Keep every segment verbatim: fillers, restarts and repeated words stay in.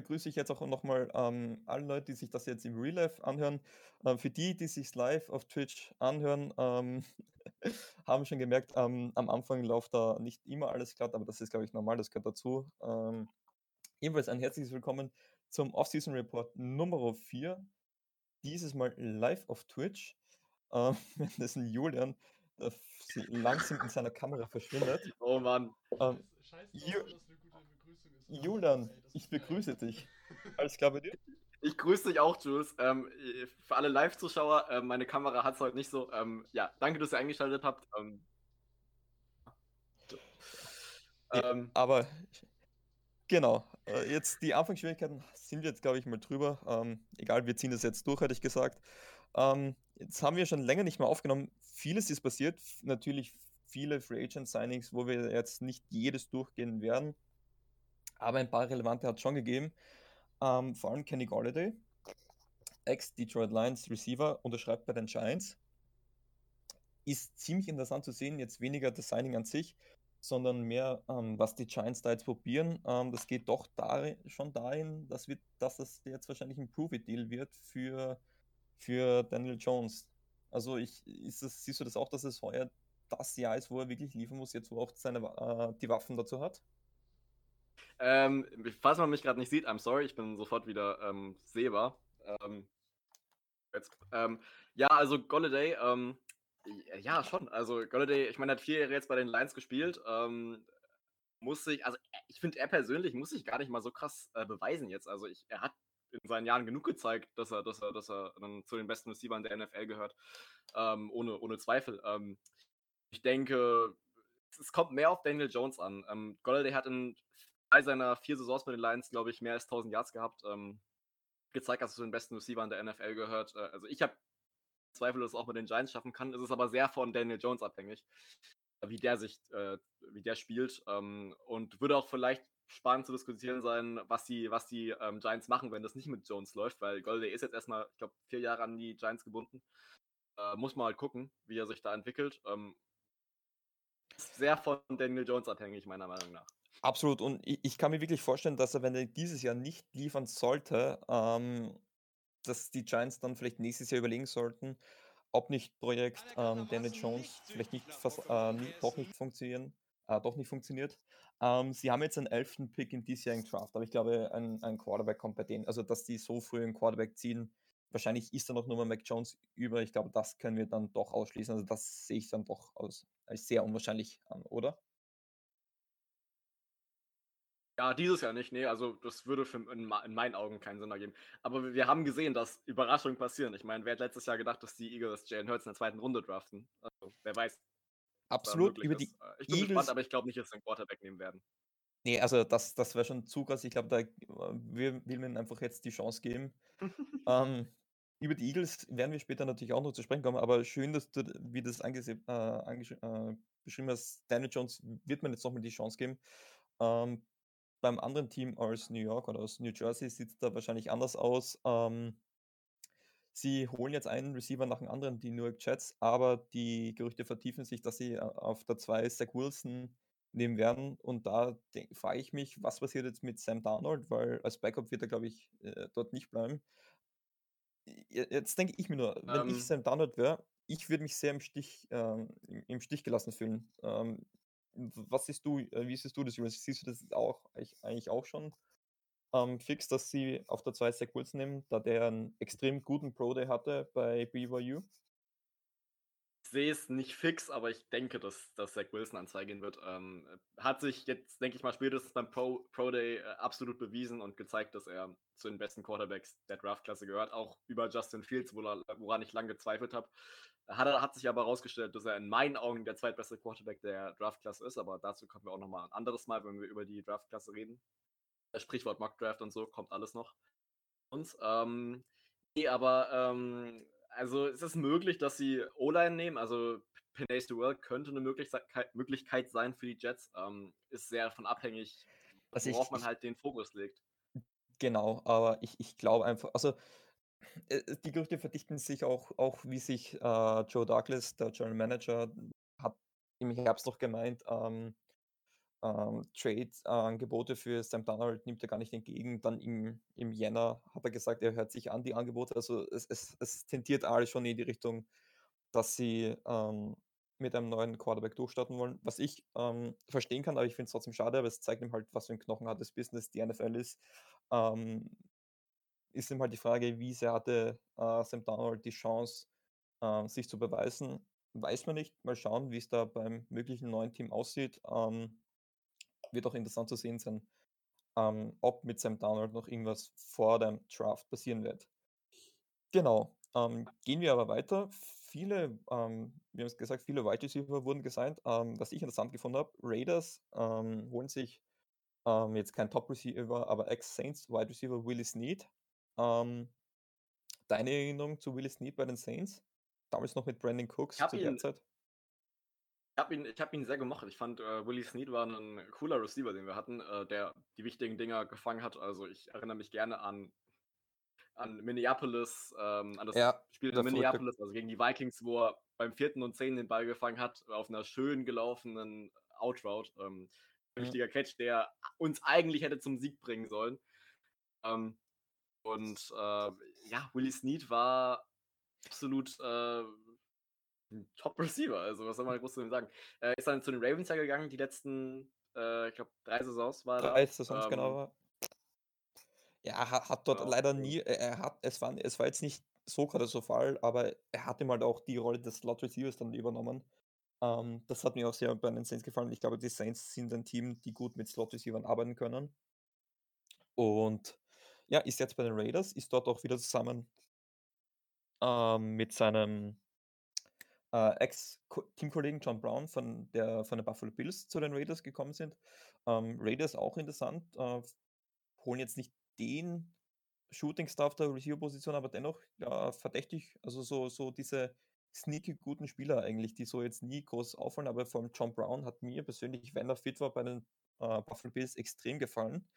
begrüße ich jetzt auch nochmal ähm, alle Leute, die sich das jetzt im Real Life anhören. Ähm, für die, die sich live auf Twitch anhören, ähm, haben schon gemerkt, ähm, am Anfang läuft da nicht immer alles glatt, aber das ist, glaube ich, normal, das gehört dazu. Ähm, ebenfalls ein herzliches Willkommen zum Off-Season Report Nummer vier. Dieses Mal live auf Twitch. Ähm, das ist ein Julian, der langsam in seiner Kamera verschwindet. Oh Mann. Ähm, Scheiße, Ju- das eine gute Begrüßung ist. Julian, ich begrüße dich. Alles klar bei dir? Ich grüße dich auch, Jules. Ähm, für alle Live-Zuschauer, äh, meine Kamera hat es heute nicht so. Ähm, ja, danke, dass ihr eingeschaltet habt. Ähm, ähm, ja, aber genau, äh, jetzt die Anfangsschwierigkeiten sind wir jetzt, glaube ich, mal drüber. Ähm, egal, wir ziehen das jetzt durch, hätte ich gesagt. Ähm, jetzt haben wir schon länger nicht mehr aufgenommen. Vieles ist passiert, F- natürlich viele Free Agent Signings, wo wir jetzt nicht jedes durchgehen werden, aber ein paar relevante hat es schon gegeben. Ähm, vor allem Kenny Golladay, Ex-Detroit Lions Receiver, unterschreibt bei den Giants. Ist ziemlich interessant zu sehen, jetzt weniger das Signing an sich, sondern mehr, ähm, was die Giants da jetzt probieren. Ähm, das geht doch darin, schon dahin, dass, wir, dass das jetzt wahrscheinlich ein Prove-It-Deal wird für, für Daniel Jones. Also ich, ist das, siehst du das auch, dass es heuer das Jahr ist, wo er wirklich liefern muss, jetzt wo er auch seine, äh, die Waffen dazu hat? Ähm, falls man mich gerade nicht sieht, I'm sorry, ich bin sofort wieder ähm, sehbar. Ähm, jetzt, ähm, ja, also Golladay, ähm, ja schon, also Golladay, ich meine, er hat vier Jahre jetzt bei den Lions gespielt, ähm, muss sich, also ich finde, er persönlich muss sich gar nicht mal so krass äh, beweisen jetzt, also ich, er hat in seinen Jahren genug gezeigt, dass er, dass er, dass er dann zu den besten Receivern der N F L gehört, ähm, ohne, ohne Zweifel. Ähm, ich denke, es kommt mehr auf Daniel Jones an. Ähm, Golladay hat in drei seiner vier Saisons bei den Lions, glaube ich, mehr als tausend Yards gehabt, ähm, gezeigt, dass er zu den besten Receivern der N F L gehört. Äh, also ich habe Zweifel, dass es auch mit den Giants schaffen kann. Es ist aber sehr von Daniel Jones abhängig, wie der sich, äh, wie der spielt, ähm, und würde auch vielleicht spannend zu diskutieren sein, was die, was die ähm, Giants machen, wenn das nicht mit Jones läuft, weil Golladay ist jetzt erstmal, ich glaube, vier Jahre an die Giants gebunden. Äh, muss man halt gucken, wie er sich da entwickelt. Ähm, sehr von Daniel Jones abhängig, meiner Meinung nach. Absolut, und ich, ich kann mir wirklich vorstellen, dass er, wenn er dieses Jahr nicht liefern sollte, ähm, dass die Giants dann vielleicht nächstes Jahr überlegen sollten, ob nicht Projekt ähm, Daniel Jones vielleicht nicht, fast, äh, nicht doch nicht funktionieren. Äh, doch nicht funktioniert. Ähm, sie haben jetzt einen elften Pick im diesjährigen Draft, aber ich glaube, ein, ein Quarterback kommt bei denen. Also, dass die so früh einen Quarterback ziehen, wahrscheinlich ist da noch nur mal Mac Jones über. Ich glaube, das können wir dann doch ausschließen. Also, das sehe ich dann doch als, als sehr unwahrscheinlich an, oder? Ja, dieses Jahr nicht. Nee, also, das würde für, in, in meinen Augen keinen Sinn ergeben. Aber wir haben gesehen, dass Überraschungen passieren. Ich meine, wer hat letztes Jahr gedacht, dass die Eagles Jalen Hurts in der zweiten Runde draften? Also, wer weiß. Absolut, über die ist. Ich bin Eagles gespannt, aber ich glaube nicht, dass sie einen Quarterback nehmen werden. Nee, also das, das wäre schon zu krass. Ich glaube, da will, will man einfach jetzt die Chance geben. ähm, über die Eagles werden wir später natürlich auch noch zu sprechen kommen, aber schön, dass du, wie du das angese- äh, angesch- äh, beschrieben hast, Daniel Jones wird man jetzt nochmal die Chance geben. Ähm, beim anderen Team aus New York oder aus New Jersey sieht es da wahrscheinlich anders aus. Ähm, Sie holen jetzt einen Receiver nach dem anderen, die New York Jets, aber die Gerüchte vertiefen sich, dass sie auf der zwei Zach Wilson nehmen werden. Und da denk, frage ich mich, was passiert jetzt mit Sam Darnold, weil als Backup wird er, glaube ich, äh, dort nicht bleiben. Jetzt denke ich mir nur, wenn ähm, ich Sam Darnold wäre, ich würde mich sehr im Stich, ähm, im Stich gelassen fühlen. Ähm, was siehst du, äh, wie siehst du das? Siehst du das auch eigentlich auch schon? Ähm, fix, dass sie auf der zwei Zach Wilson nehmen, da der einen extrem guten Pro-Day hatte bei B Y U? Ich sehe es nicht fix, aber ich denke, dass, dass Zach Wilson an zwei gehen wird. Ähm, hat sich jetzt, denke ich mal, spätestens beim Pro, Pro-Day äh, absolut bewiesen und gezeigt, dass er zu den besten Quarterbacks der Draftklasse gehört, auch über Justin Fields, woran ich lange gezweifelt habe. Hat, hat sich aber herausgestellt, dass er in meinen Augen der zweitbeste Quarterback der Draftklasse ist, aber dazu kommen wir auch nochmal ein anderes Mal, wenn wir über die Draftklasse reden. Das Sprichwort Mockdraft und so, kommt alles noch uns. Ähm, nee, aber ähm, also es ist möglich, dass sie O-Line nehmen, also Penei Sewell könnte eine Möglichkeit, Möglichkeit sein für die Jets, ähm, ist sehr davon abhängig, also worauf ich, man halt den Fokus legt. Genau, aber ich, ich glaube einfach, also äh, die Gerüchte verdichten sich auch, auch wie sich äh, Joe Douglas, der General Manager, hat im Herbst noch gemeint, ähm, ähm, Trade-Angebote für Sam Darnold nimmt er gar nicht entgegen. Dann im, im Jänner hat er gesagt, er hört sich an die Angebote. Also es, es, es tendiert alles schon in die Richtung, dass sie ähm, mit einem neuen Quarterback durchstarten wollen. Was ich ähm, verstehen kann, aber ich finde es trotzdem schade, aber es zeigt ihm halt, was für ein knochenhartes Business die N F L ist. Ähm, ist ihm halt die Frage, wie sehr hatte äh, Sam Darnold die Chance, äh, sich zu beweisen. Weiß man nicht. Mal schauen, wie es da beim möglichen neuen Team aussieht. Ähm, wird auch interessant zu sehen sein, ähm, ob mit Sam Darnold noch irgendwas vor dem Draft passieren wird. Genau. Ähm, gehen wir aber weiter. Viele, ähm, wir haben es gesagt, viele Wide Receiver wurden gesigned. Ähm, was ich interessant gefunden habe, Raiders ähm, holen sich ähm, jetzt kein Top-Receiver, aber Ex-Saints Wide Receiver Willie Snead. Ähm, deine Erinnerung zu Willie Snead bei den Saints? Damals noch mit Brandon Cooks zu der Zeit? Ich habe ihn, ich hab ihn sehr gemocht. Ich fand, äh, Willie Snead war ein cooler Receiver, den wir hatten, äh, der die wichtigen Dinger gefangen hat. Also ich erinnere mich gerne an, an Minneapolis, ähm, an das ja, Spiel in Minneapolis, also gegen die Vikings, wo er beim vierten und zehnten den Ball gefangen hat, auf einer schön gelaufenen Outroute. Ähm, ein mhm. wichtiger Catch, der uns eigentlich hätte zum Sieg bringen sollen. Ähm, und äh, ja, Willie Snead war absolut äh, Top-Receiver, also was soll man groß zu dem sagen. Er ist dann zu den Ravens ja gegangen, die letzten, äh, ich glaube, drei Saisons war er. Drei Saisons, ähm, genau. War. Ja, hat, hat dort genau. leider nie, er hat, es war, es war jetzt nicht so katastrophal, aber er hat ihm halt auch die Rolle des Slot-Receivers dann übernommen. Ähm, das hat mir auch sehr bei den Saints gefallen. Ich glaube, die Saints sind ein Team, die gut mit Slot-Receivern arbeiten können. Und ja, ist jetzt bei den Raiders, ist dort auch wieder zusammen Ähm, mit seinem äh, Ex-Teamkollegen John Brown von, der, von den Buffalo Bills zu den Raiders gekommen sind. Ähm, Raiders auch interessant, äh, holen jetzt nicht den Shootingstar auf der Receiver-Position, aber dennoch ja, verdächtig, also so, so diese sneaky guten Spieler eigentlich, die so jetzt nie groß auffallen, aber vor allem John Brown hat mir persönlich, wenn er fit war, bei den äh, Buffalo Bills extrem gefallen.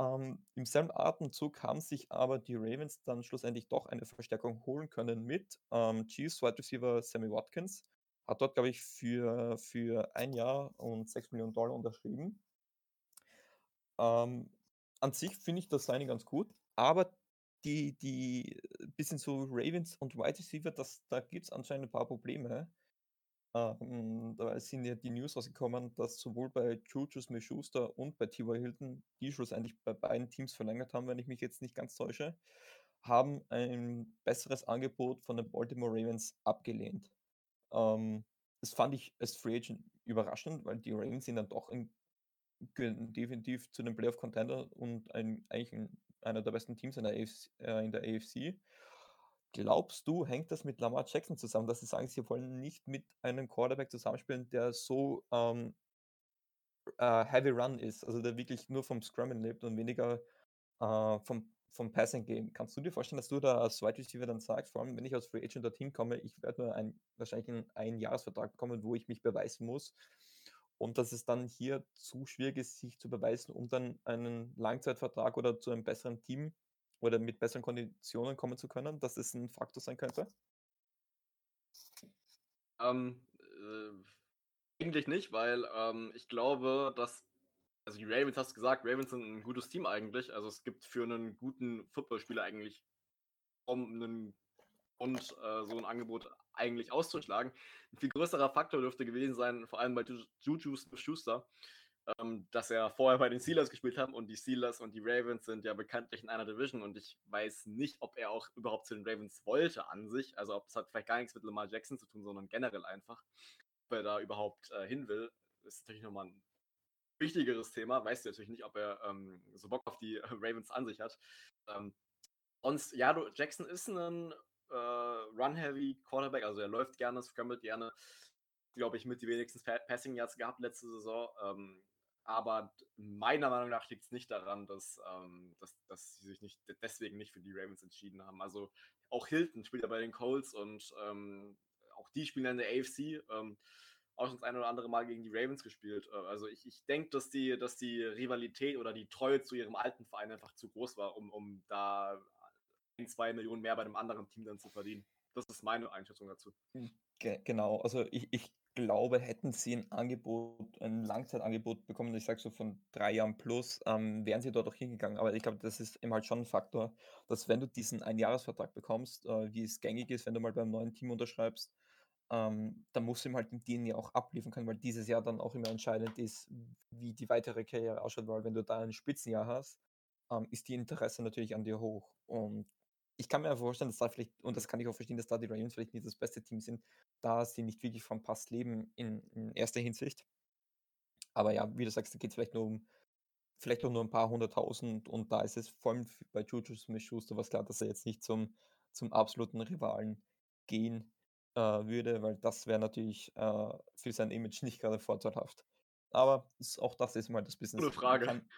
Ähm, im selben Atemzug haben sich aber die Ravens dann schlussendlich doch eine Verstärkung holen können mit ähm, Chiefs Wide Receiver Sammy Watkins. Hat dort, glaube ich, für, für ein Jahr und sechs Millionen Dollar unterschrieben. Ähm, an sich finde ich das Signing ganz gut, aber die, die bisschen so Ravens und Wide Receiver, das, da gibt es anscheinend ein paar Probleme. Ähm, da sind ja die News rausgekommen, dass sowohl bei JuJu Smith-Schuster und bei T Y Hilton, die schlussendlich bei beiden Teams verlängert haben, wenn ich mich jetzt nicht ganz täusche, haben ein besseres Angebot von den Baltimore Ravens abgelehnt. Ähm, das fand ich als Free Agent überraschend, weil die Ravens sind dann doch in, in, definitiv zu den Playoff-Contender und ein, eigentlich in, einer der besten Teams in der A F C. Äh, in der A F C. Glaubst du, hängt das mit Lamar Jackson zusammen, dass sie sagen, sie wollen nicht mit einem Quarterback zusammenspielen, der so ähm, äh, heavy run ist, also der wirklich nur vom Scramble lebt und weniger äh, vom, vom Passing Game? Kannst du dir vorstellen, dass du da als Wide Receiver dann sagst, vor allem wenn ich als Free Agent dorthin komme, ich werde nur ein, wahrscheinlich einen Einjahresvertrag bekommen, wo ich mich beweisen muss, und dass es dann hier zu schwierig ist, sich zu beweisen, um dann einen Langzeitvertrag oder zu einem besseren Team oder mit besseren Konditionen kommen zu können, dass es ein Faktor sein könnte? Ähm, äh, eigentlich nicht, weil ähm, ich glaube, dass, also die Ravens, hast du gesagt, Ravens sind ein gutes Team eigentlich, also es gibt für einen guten Footballspieler eigentlich um einen und äh, so ein Angebot eigentlich auszuschlagen. Ein viel größerer Faktor dürfte gewesen sein, vor allem bei JuJu Smith-Schuster, dass er vorher bei den Steelers gespielt hat, und die Steelers und die Ravens sind ja bekanntlich in einer Division, und ich weiß nicht, ob er auch überhaupt zu den Ravens wollte an sich, also ob es hat vielleicht gar nichts mit Lamar Jackson zu tun, sondern generell einfach, ob er da überhaupt äh, hin will, ist natürlich nochmal ein wichtigeres Thema, weißt du natürlich nicht, ob er ähm, so Bock auf die Ravens an sich hat. Ähm, sonst, ja, du, Jackson ist ein äh, Run-Heavy Quarterback, also er läuft gerne, scrambled gerne, glaube ich, mit die wenigsten Passing Yards gehabt letzte Saison, ähm, aber meiner Meinung nach liegt es nicht daran, dass, ähm, dass, dass sie sich nicht, deswegen nicht für die Ravens entschieden haben. Also auch Hilton spielt ja bei den Colts, und ähm, auch die spielen ja in der A F C, ähm, auch schon das ein oder andere Mal gegen die Ravens gespielt. Äh, also ich, ich denke, dass die, dass die Rivalität oder die Treue zu ihrem alten Verein einfach zu groß war, um, um da ein, zwei Millionen mehr bei einem anderen Team dann zu verdienen. Das ist meine Einschätzung dazu. Ge- genau, also ich, ich glaube, hätten sie ein Angebot, ein Langzeitangebot bekommen, ich sage so von drei Jahren plus, ähm, wären sie dort auch hingegangen. Aber ich glaube, das ist eben halt schon ein Faktor, dass wenn du diesen Einjahresvertrag bekommst, äh, wie es gängig ist, wenn du mal beim neuen Team unterschreibst, ähm, dann musst du ihm halt in denen ja auch abliefern können, weil dieses Jahr dann auch immer entscheidend ist, wie die weitere Karriere ausschaut, weil wenn du da ein Spitzenjahr hast, ähm, ist die Interesse natürlich an dir hoch. Und ich kann mir einfach vorstellen, dass da vielleicht, und das kann ich auch verstehen, dass da die Ravens vielleicht nicht das beste Team sind, da sie nicht wirklich vom Pass leben in, in erster Hinsicht. Aber ja, wie du sagst, da geht es vielleicht nur um, vielleicht auch nur ein paar hunderttausend, und da ist es vor allem bei JuJu Smith-Schuster was klar, dass er jetzt nicht zum, zum absoluten Rivalen gehen äh, würde, weil das wäre natürlich äh, für sein Image nicht gerade vorteilhaft. Aber ist, auch das ist mal das Business. Eine Frage. Kann,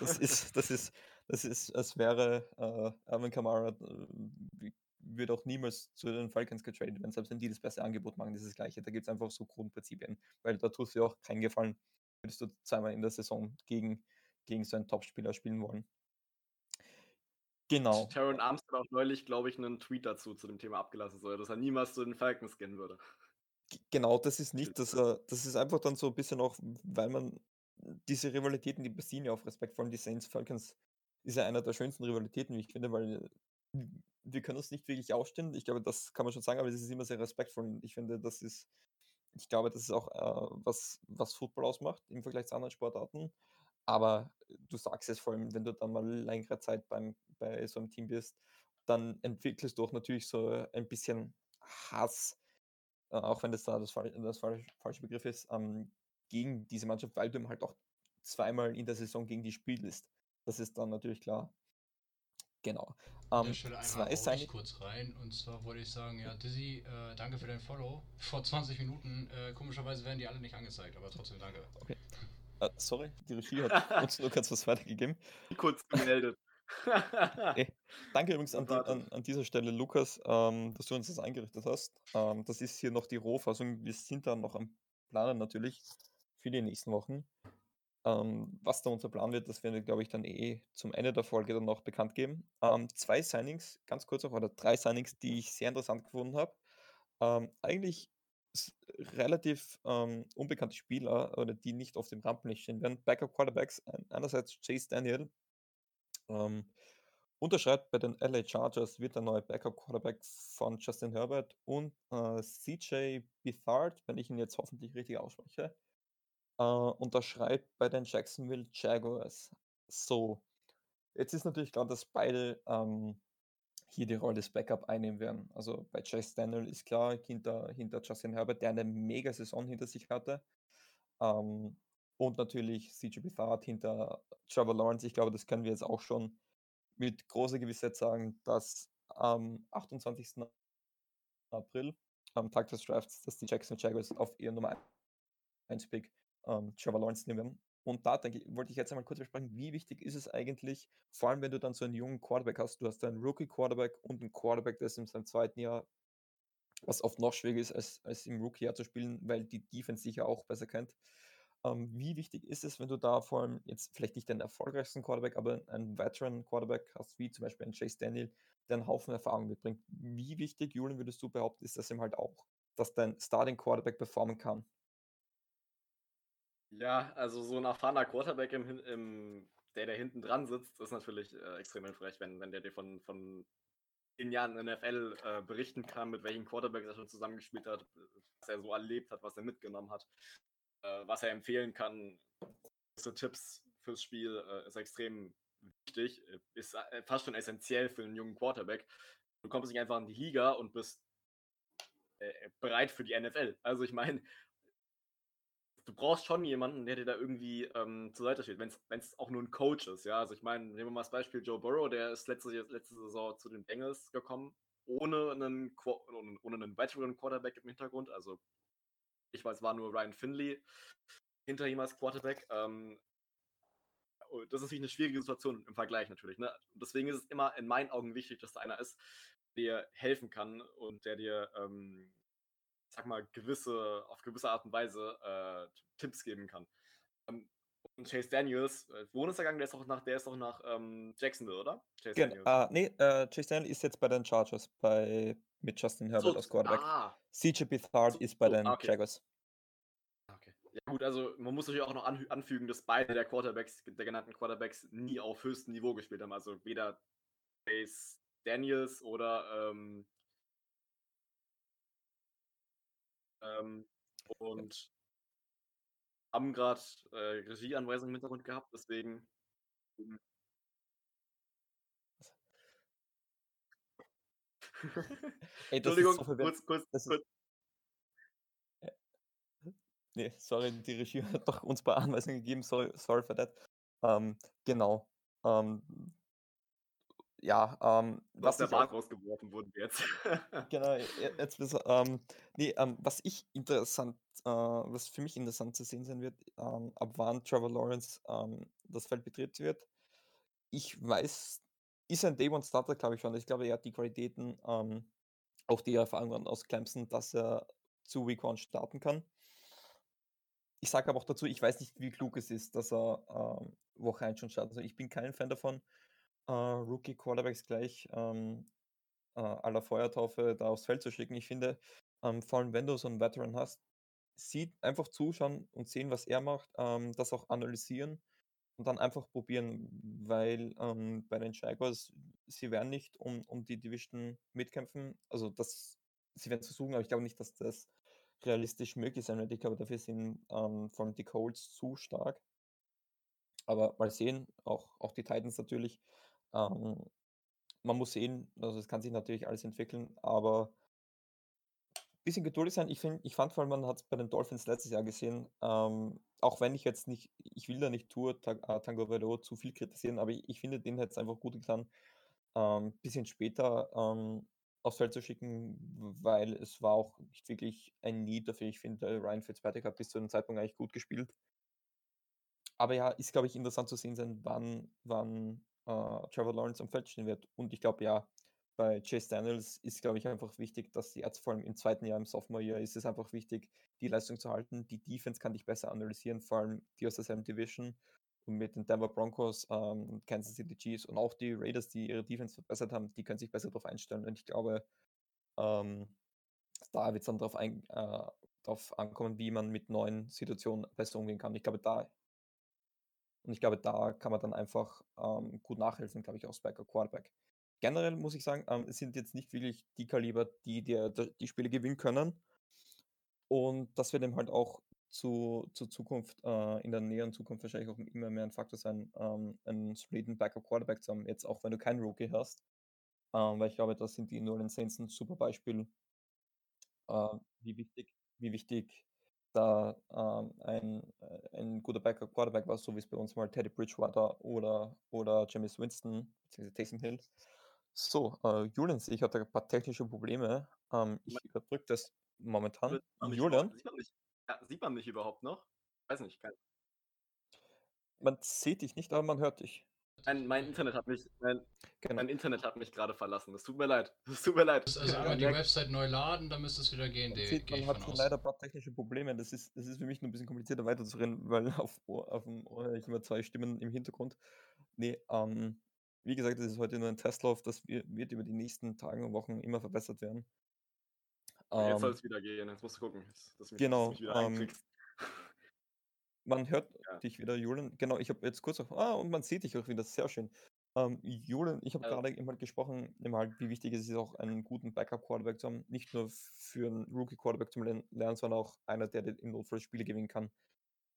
das ist, das ist, das ist, es wäre, äh, Alvin Kamara äh, wird auch niemals zu den Falcons getradet werden, selbst wenn die das beste Angebot machen, das ist das Gleiche. Da gibt es einfach so Grundprinzipien, weil da tust du auch keinen Gefallen, würdest du zweimal in der Saison gegen, gegen so einen Topspieler spielen wollen. Genau. Terron Armstead hat auch neulich, glaube ich, einen Tweet dazu, zu dem Thema abgelassen soll, dass er niemals zu den Falcons gehen würde. Genau, das ist nicht, das, das ist einfach dann so ein bisschen auch, weil man diese Rivalitäten, die basieren ja auf Respekt, vor allem die Saints-Falcons ist ja einer der schönsten Rivalitäten, wie ich finde, weil wir können uns nicht wirklich aufstehen, ich glaube, das kann man schon sagen, aber es ist immer sehr respektvoll. Ich finde, das ist, ich glaube, das ist auch äh, was, was Football ausmacht im Vergleich zu anderen Sportarten, aber du sagst es vor allem, wenn du dann mal längere Zeit beim, bei so einem Team bist, dann entwickelst du auch natürlich so ein bisschen Hass, Äh, auch wenn das da das, das falsche Begriff ist, ähm, gegen diese Mannschaft, weil du eben halt auch zweimal in der Saison gegen die spielst. Das ist dann natürlich klar. Genau. Ähm, ich stelle einmal seine... kurz rein, und zwar wollte ich sagen, ja, Dizzy, äh, danke für dein Follow. Vor zwanzig Minuten, äh, komischerweise werden die alle nicht angezeigt, aber trotzdem danke. Okay. Äh, sorry, die Regie hat uns nur kurz was weitergegeben. Kurz gemeldet. Hey, danke übrigens an, die, an, an dieser Stelle, Lukas, ähm, dass du uns das eingerichtet hast. Ähm, das ist hier noch die Rohfassung. Wir sind dann noch am Planen natürlich für die nächsten Wochen. Ähm, was da unser Plan wird, das werden wir, glaube ich, dann eh zum Ende der Folge dann noch bekannt geben. Ähm, zwei Signings, ganz kurz auch, oder drei Signings, die ich sehr interessant gefunden habe. Ähm, eigentlich relativ ähm, unbekannte Spieler, oder die nicht auf dem Rampenlicht stehen werden. Backup-Quarterbacks, einerseits Chase Daniel, Um, unterschreibt bei den L A Chargers, wird der neue Backup-Quarterback von Justin Herbert, und äh, C J. Beathard, wenn ich ihn jetzt hoffentlich richtig ausspreche, äh, unterschreibt bei den Jacksonville Jaguars. So, jetzt ist natürlich klar, dass beide ähm, hier die Rolle des Backup einnehmen werden. Also bei Chase Daniel ist klar, hinter, hinter Justin Herbert, der eine Mega-Saison hinter sich hatte. Ähm, Und natürlich C J. Beathard hinter Trevor Lawrence. Ich glaube, das können wir jetzt auch schon mit großer Gewissheit sagen, dass am achtundzwanzigsten April, am Tag des Drafts, dass die Jacksonville Jaguars auf ihr Nummer eins Pick ähm, Trevor Lawrence nehmen werden. Und da denke ich, wollte ich jetzt einmal kurz besprechen, wie wichtig ist es eigentlich, vor allem wenn du dann so einen jungen Quarterback hast, du hast einen Rookie-Quarterback und einen Quarterback, der ist in seinem zweiten Jahr, was oft noch schwieriger ist, als, als im Rookie-Jahr zu spielen, weil die Defense sicher auch besser kennt. Um, wie wichtig ist es, wenn du da vor allem jetzt vielleicht nicht den erfolgreichsten Quarterback, aber einen Veteran-Quarterback hast, wie zum Beispiel einen Chase Daniel, der einen Haufen Erfahrung mitbringt? Wie wichtig, Julian, würdest du behaupten, ist das ihm halt auch, dass dein Starting-Quarterback performen kann? Ja, also so ein erfahrener Quarterback, im, im, der, der hinten dran sitzt, ist natürlich äh, extrem hilfreich, wenn, wenn der dir von, von zehn Jahren in der N F L äh, berichten kann, mit welchen Quarterbacks er schon zusammengespielt hat, was er so erlebt hat, was er mitgenommen hat. Was er empfehlen kann, so Tipps fürs Spiel, ist extrem wichtig, ist fast schon essentiell für einen jungen Quarterback. Du kommst nicht einfach in die Liga und bist bereit für die N F L. Also ich meine, du brauchst schon jemanden, der dir da irgendwie ähm, zur Seite steht, wenn es auch nur ein Coach ist. Ja? Also ich meine, nehmen wir mal das Beispiel Joe Burrow, der ist letzte, letzte Saison zu den Bengals gekommen, ohne einen, ohne einen weiteren Quarterback im Hintergrund, also ich weiß, es war nur Ryan Finley hinter ihm als Quarterback. Ähm, das ist natürlich eine schwierige Situation im Vergleich natürlich. Ne? Deswegen ist es immer in meinen Augen wichtig, dass da einer ist, der dir helfen kann und der dir, ähm, sag mal, gewisse, auf gewisse Art und Weise äh, Tipps geben kann. Ähm, Und Chase Daniels, äh, wohin ist er gegangen? Der ist auch nach, der ist auch nach ähm, Jacksonville, oder? Chase Gen- Daniels. Ah, nee, äh, Chase Daniel ist jetzt bei den Chargers, bei, mit Justin Herbert so, als Quarterback. Ah, C J. Beathard so, ist bei so, den okay. Jaguars. Okay. Ja gut, also man muss natürlich auch noch anhü- anfügen, dass beide der Quarterbacks, der genannten Quarterbacks, nie auf höchstem Niveau gespielt haben. Also weder Chase Daniels oder ähm, ähm, und haben gerade äh, Regieanweisungen im Hintergrund gehabt, deswegen. Ey, Entschuldigung, so kurz, kurz, kurz. Ist... Nee, sorry, die Regie hat doch uns ein paar Anweisungen gegeben, sorry, sorry for that. Ähm, genau. Ähm, ja, ähm, was der Bart rausgeworfen wurde jetzt. Genau, jetzt ähm, nee, ähm, was ich interessant, äh, was für mich interessant zu sehen sein wird, ähm, ab wann Trevor Lawrence ähm, das Feld betreten wird. Ich weiß, ist ein Day One Starter, glaube ich schon. Ich glaube, er hat die Qualitäten, ähm, auch die Erfahrung aus Clemson, dass er zu Week One starten kann. Ich sage aber auch dazu, ich weiß nicht, wie klug es ist, dass er ähm, Woche eins schon startet. Also ich bin kein Fan davon. Uh, Rookie-Quarterbacks gleich ähm, äh, aller Feuertaufe da aufs Feld zu schicken. Ich finde, ähm, vor allem wenn du so einen Veteran hast, sieht einfach zuschauen und sehen, was er macht, ähm, das auch analysieren und dann einfach probieren, weil ähm, bei den Jaguars, sie werden nicht um, um die Division mitkämpfen, also das, sie werden es versuchen, aber ich glaube nicht, dass das realistisch möglich sein wird. Ich glaube, dafür sind ähm, vor allem die Colts zu stark. Aber mal sehen, auch, auch die Titans natürlich. Ähm, man muss sehen, also es kann sich natürlich alles entwickeln, aber ein bisschen geduldig sein. Ich, find, ich fand vor allem, man hat es bei den Dolphins letztes Jahr gesehen, ähm, auch wenn ich jetzt nicht, ich will da nicht Tour Tango Velo zu viel kritisieren, aber ich, ich finde, denen hätte es einfach gut getan, ein ähm, bisschen später ähm, aufs Feld zu schicken, weil es war auch nicht wirklich ein Need dafür. Ich finde, Ryan Fitzpatrick hat bis zu dem Zeitpunkt eigentlich gut gespielt. Aber ja, ist, glaube ich, interessant zu sehen sein, wann, wann Uh, Trevor Lawrence am Feld stehen wird. Und ich glaube, ja, bei Chase Daniels ist, glaube ich, einfach wichtig, dass die Ärzte, vor allem im zweiten Jahr, im Sophomore-Jahr, ist es einfach wichtig, die Leistung zu halten. Die Defense kann dich besser analysieren, vor allem die aus derselben Division und mit den Denver Broncos, ähm, Kansas City Chiefs und auch die Raiders, die ihre Defense verbessert haben, die können sich besser darauf einstellen. Und ich glaube, ähm, da wird es dann darauf ein, äh, darauf ankommen, wie man mit neuen Situationen besser umgehen kann. Ich glaube, da Und ich glaube, da kann man dann einfach ähm, gut nachhelfen, glaube ich, auch Spiker Quarterback. Generell muss ich sagen, ähm, es sind jetzt nicht wirklich die Kaliber, die die, die die Spiele gewinnen können. Und das wird eben halt auch zu, zu Zukunft, äh, in der näheren Zukunft wahrscheinlich auch immer mehr ein Faktor sein, ähm, einen soliden Backup Quarterback zu haben, jetzt auch wenn du keinen Rookie hast. Ähm, weil ich glaube, das sind die New Orleans Saints ein super Beispiel, äh, wie wichtig, wie wichtig da ähm, ein, ein guter Backup Quarterback war, so wie es bei uns mal Teddy Bridgewater oder, oder Jameis Winston bzw. Taysom Hill. So, äh, Julian, ich hatte ein paar technische Probleme. Ähm, ich überbrücke das momentan. Sieht man mich, Julian? Sieht man mich, ja, sieht man mich überhaupt noch? Weiß nicht. Kann... Man sieht dich nicht, aber man hört dich. Mein, mein Internet hat mich mein, genau. mein Internet hat mich gerade verlassen. Das tut mir leid. Das tut mir leid. Also einmal die Website neu laden, dann müsste es wieder gehen. Man, sieht, man hat leider ein paar technische Probleme. Das ist, das ist für mich nur ein bisschen komplizierter weiterzureden, weil auf, auf dem Ohr ich immer zwei Stimmen im Hintergrund. Nee, ähm, wie gesagt, das ist heute nur ein Testlauf. Das wird über die nächsten Tage und Wochen immer verbessert werden. Ähm, jetzt soll es wieder gehen. Jetzt musst du gucken. Dass mich, genau. Dass mich wieder ähm, Man hört ja. dich wieder, Julian. Genau, ich habe jetzt kurz auf... Ah, und man sieht dich auch wieder. Sehr schön. Ähm, Julian, ich habe also. gerade immer gesprochen, immer halt, wie wichtig es ist, auch einen guten Backup-Quarterback zu haben. Nicht nur für einen Rookie-Quarterback zu lernen, sondern auch einer, der im Notfall Spiele gewinnen kann.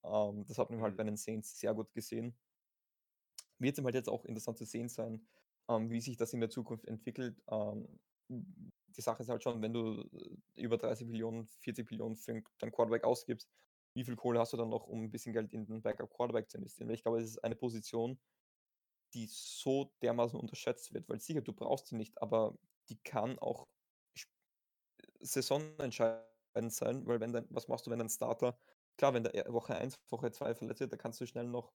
Ähm, das hat man mhm. halt bei den Saints sehr gut gesehen. Wird es halt jetzt auch interessant zu sehen sein, ähm, wie sich das in der Zukunft entwickelt. Ähm, die Sache ist halt schon, wenn du über dreißig Millionen, vierzig Millionen für deinen Quarterback ausgibst, wie viel Kohle hast du dann noch, um ein bisschen Geld in den Backup-Quarterback zu investieren? Weil ich glaube, es ist eine Position, die so dermaßen unterschätzt wird, weil sicher, du brauchst sie nicht, aber die kann auch saisonentscheidend sein, weil wenn dann, was machst du, wenn dein Starter, klar, wenn der Woche eins, Woche zwei verletzt wird, da kannst du schnell noch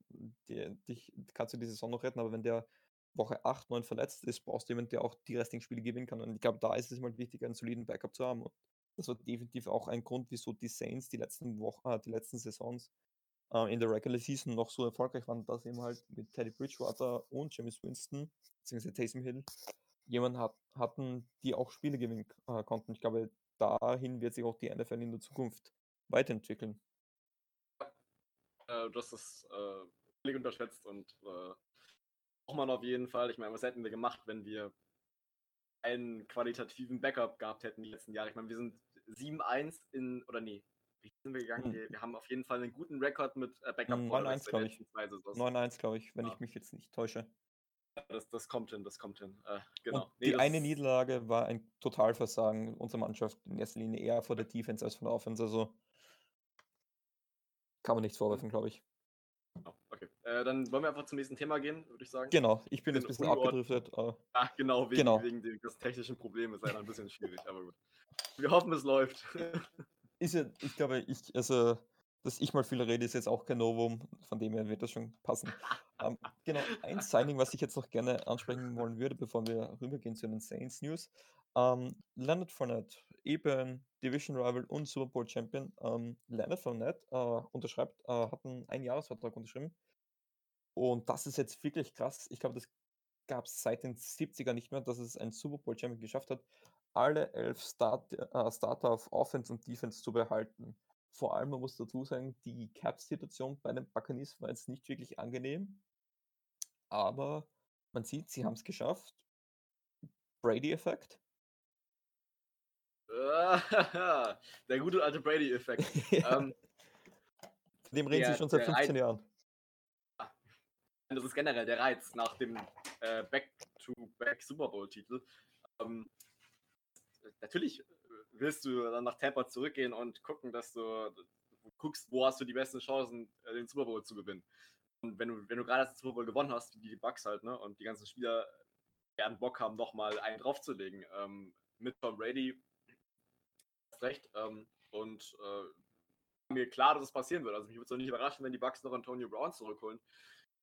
die, dich, kannst du die Saison noch retten, aber wenn der Woche acht, neun verletzt ist, brauchst du jemanden, der auch die restlichen Spiele gewinnen kann. Und ich glaube, da ist es mal wichtig, einen soliden Backup zu haben. Und das war definitiv auch ein Grund, wieso die Saints die letzten Wochen, die letzten Saisons äh, in der Regular Season noch so erfolgreich waren, dass eben halt mit Teddy Bridgewater und Jameis Winston, beziehungsweise Taysom Hill, jemanden hat, hatten, die auch Spiele gewinnen äh, konnten. Ich glaube, dahin wird sich auch die N F L in der Zukunft weiterentwickeln. Äh, das ist äh, völlig unterschätzt und äh, auch man auf jeden Fall. Ich meine, was hätten wir gemacht, wenn wir einen qualitativen Backup gehabt hätten die letzten Jahre? Ich meine, wir sind sieben eins in, oder nee, wie sind wir gegangen? Hm. Wir, wir haben auf jeden Fall einen guten Rekord mit äh, Backup. neun eins, glaube ich. neun eins, glaube ich, wenn ja. ich mich jetzt nicht täusche. Das, das kommt hin, das kommt hin. Äh, genau. Und die nee, eine Niederlage war ein Totalversagen unserer Mannschaft, in erster Linie eher vor der Defense als von der Offense, also kann man nichts vorwerfen, glaube ich. Oh, okay, äh, dann wollen wir einfach zum nächsten Thema gehen, würde ich sagen. Genau, ich bin jetzt ein bisschen abgedriftet. Ach genau, wegen, genau. wegen des technischen Problems ist leider ein bisschen schwierig, aber gut. Wir hoffen, es läuft. Ist ja, ich glaube, ich, also... dass ich mal viel rede, ist jetzt auch kein Novum, von dem her wird das schon passen. ähm, genau, ein Signing, was ich jetzt noch gerne ansprechen wollen würde, bevor wir rübergehen zu den Saints News. Ähm, Leonard Fournette, eben Division Rival und Super Bowl Champion. Ähm, Leonard Fournette äh, unterschreibt, äh, hat einen Einjahresvertrag unterschrieben. Und das ist jetzt wirklich krass. Ich glaube, das gab es seit den siebzigern nicht mehr, dass es ein Super Bowl Champion geschafft hat, alle elf Start, äh, Starter auf Offense und Defense zu behalten. Vor allem, man muss dazu sagen, die Cap-Situation bei den Buccaneers war jetzt nicht wirklich angenehm. Aber man sieht, sie haben es geschafft. Brady-Effekt. Der gute alte Brady-Effekt. Ja. ähm, Von dem reden der, sie schon seit fünfzehn Reiz, Jahren. Das ist generell der Reiz nach dem äh, Back-to-Back-Super-Bowl-Titel. Ähm, natürlich willst du dann nach Tampa zurückgehen und gucken, dass du, du guckst, wo hast du die besten Chancen, den Super Bowl zu gewinnen. Und wenn du, wenn du gerade den Super Bowl gewonnen hast, wie die Bucks halt, ne, und die ganzen Spieler werden Bock haben, nochmal einen draufzulegen, ähm, mit Tom Brady, hast recht, ähm, und äh, mir klar, dass es passieren wird. Also mich würde es auch nicht überraschen, wenn die Bucks noch Antonio Brown zurückholen,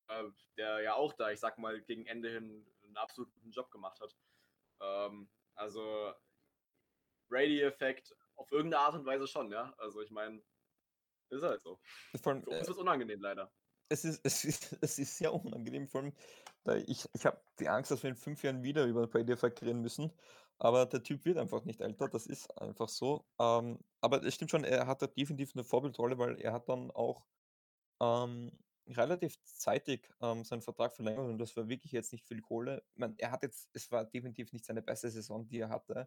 äh, der ja auch da, ich sag mal, gegen Ende hin einen absolut guten Job gemacht hat. Ähm, also Brady-Effekt auf irgendeine Art und Weise schon, ja. Also ich meine, ist halt so. Vor allem, äh, es ist unangenehm, leider. Es ist, es ist, es ist sehr unangenehm, vor allem, da ich, ich habe die Angst, dass wir in fünf Jahren wieder über Brady-Effekt reden müssen, aber der Typ wird einfach nicht älter, das ist einfach so. Ähm, aber es stimmt schon, er hat da definitiv eine Vorbildrolle, weil er hat dann auch ähm, relativ zeitig ähm, seinen Vertrag verlängert und das war wirklich jetzt nicht viel Kohle. Ich meine, er hat jetzt, es war definitiv nicht seine beste Saison, die er hatte.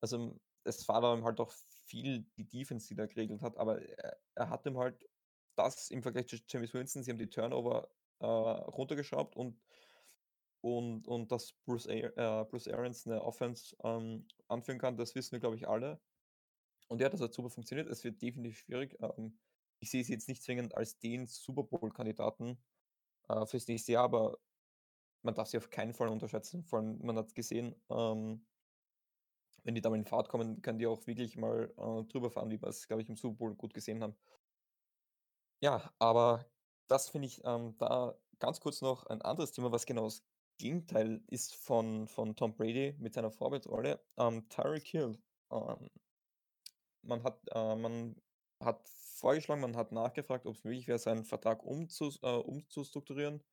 Also es war dann halt auch viel die Defense, die da geregelt hat, aber er, er hat ihm halt das im Vergleich zu Jameis Winston, sie haben die Turnover äh, runtergeschraubt und, und, und dass Bruce, äh, Bruce Arians eine Offense ähm, anführen kann, das wissen wir, glaube ich, alle. Und ja, das hat super funktioniert, es wird definitiv schwierig. Ähm, ich sehe es jetzt nicht zwingend als den Super Bowl-Kandidaten äh, fürs nächste Jahr, aber man darf sie auf keinen Fall unterschätzen, vor allem, man hat es gesehen, ähm, wenn die da mal in Fahrt kommen, können die auch wirklich mal äh, drüber fahren, wie wir es, glaube ich, im Super Bowl gut gesehen haben. Ja, aber das finde ich ähm, da ganz kurz noch ein anderes Thema, was genau das Gegenteil ist von, von Tom Brady mit seiner Vorbildrolle. Ähm, Tyreek Hill. Ähm, man, hat, äh, man hat vorgeschlagen, man hat nachgefragt, ob es möglich wäre, seinen Vertrag umzus, äh, umzustrukturieren.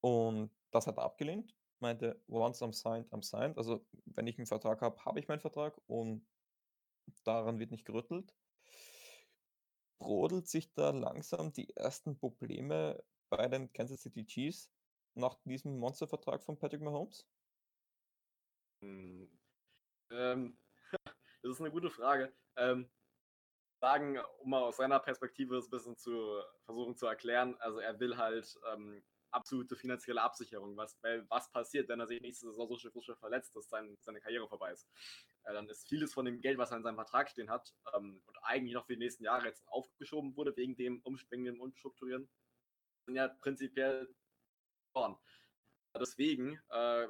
Und das hat er abgelehnt. Meinte, once I'm signed, I'm signed. Also, wenn ich einen Vertrag habe, habe ich meinen Vertrag und daran wird nicht gerüttelt. Brodelt sich da langsam die ersten Probleme bei den Kansas City Chiefs nach diesem Monstervertrag von Patrick Mahomes? Hm. Ähm, das ist eine gute Frage. Ähm, sagen, um mal aus seiner Perspektive das ein bisschen zu versuchen zu erklären, also er will halt ähm, absolute finanzielle Absicherung. Was, was passiert, wenn er sich nächste Saison so schwer verletzt, dass sein, seine Karriere vorbei ist? Äh, dann ist vieles von dem Geld, was er in seinem Vertrag stehen hat ähm, und eigentlich noch für die nächsten Jahre jetzt aufgeschoben wurde, wegen dem umspringenden Umstrukturieren, sind ja prinzipiell verloren. Deswegen, äh,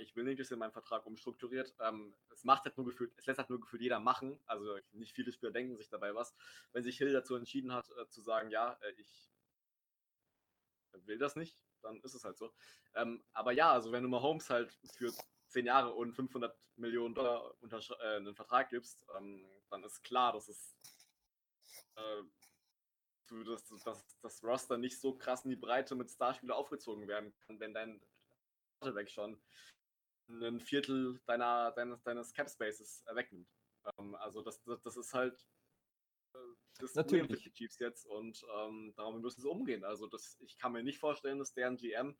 ich will nicht, dass er meinen Vertrag umstrukturiert. Ähm, es macht halt nur gefühlt, es lässt halt nur gefühlt jeder machen. Also nicht viele Spieler denken sich dabei was. Wenn sich Hill dazu entschieden hat, äh, zu sagen, ja, äh, ich will das nicht, dann ist es halt so. Ähm, aber ja, also wenn du mal Mahomes halt für zehn Jahre und fünfhundert Millionen Dollar untersch- äh, einen Vertrag gibst, ähm, dann ist klar, dass es äh, für das, das, das Roster nicht so krass in die Breite mit Starspielern aufgezogen werden kann, wenn dein Quarterback schon ein Viertel deiner, deines, deines Cap-Spaces wegnimmt. Ähm, also das, das, das ist halt das Natürlich. Problem für die Chiefs jetzt und ähm, darum müssen sie umgehen. Also das, ich kann mir nicht vorstellen, dass deren G M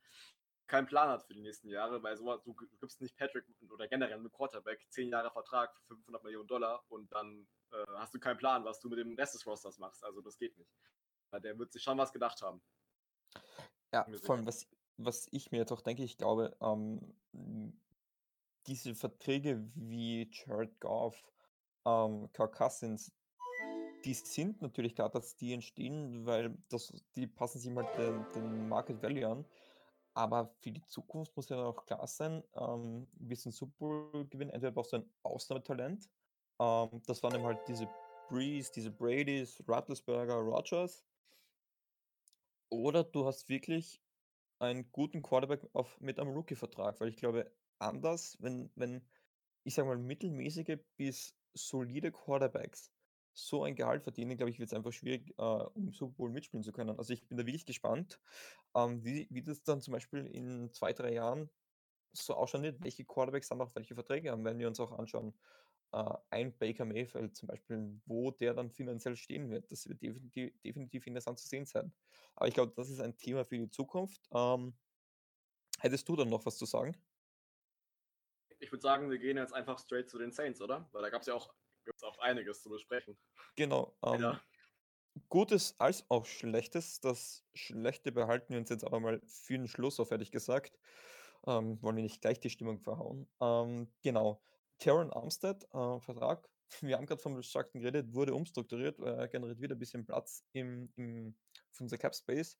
keinen Plan hat für die nächsten Jahre, weil so, du gibst nicht Patrick oder generell mit Quarterback zehn Jahre Vertrag für fünfhundert Millionen Dollar und dann äh, hast du keinen Plan, was du mit dem Rest des Rosters machst. Also das geht nicht. Der wird sich schon was gedacht haben. Ja, vor allem, was, was ich mir jetzt auch denke, ich glaube, ähm, diese Verträge wie Jared Goff, ähm, Kirk Cousins, die sind natürlich klar, dass die entstehen, weil das, die passen sich mal den, den Market Value an. Aber für die Zukunft muss ja auch klar sein, ähm, wir sind Super Bowl-Gewinn, entweder brauchst du ein Ausnahmetalent. Ähm, das waren eben halt diese Brees, diese Bradys, Rattlesberger, Rodgers. Oder du hast wirklich einen guten Quarterback auf, mit einem Rookie-Vertrag, weil ich glaube, anders, wenn, wenn ich sage mal, mittelmäßige bis solide Quarterbacks so ein Gehalt verdienen, glaube ich, wird es einfach schwierig, äh, um Super Bowl mitspielen zu können. Also ich bin da wirklich gespannt, ähm, wie, wie das dann zum Beispiel in zwei, drei Jahren so ausschauen wird, welche Quarterbacks dann auch welche Verträge haben, wenn wir uns auch anschauen, äh, ein Baker Mayfield zum Beispiel, wo der dann finanziell stehen wird. Das wird definitiv, definitiv interessant zu sehen sein. Aber ich glaube, das ist ein Thema für die Zukunft. Ähm, hättest du dann noch was zu sagen? Ich würde sagen, wir gehen jetzt einfach straight zu den Saints, oder? Weil da gab es ja auch gibt es auch einiges zu besprechen. Genau. Ähm, ja. Gutes als auch Schlechtes. Das Schlechte behalten wir uns jetzt aber mal für den Schluss auf, ehrlich gesagt. Ähm, wollen wir nicht gleich die Stimmung verhauen. Ähm, genau. Terron Armstead, äh, Vertrag. Wir haben gerade vom Restructuring geredet, wurde umstrukturiert, äh, generiert wieder ein bisschen Platz im, im, für unser Cap Space.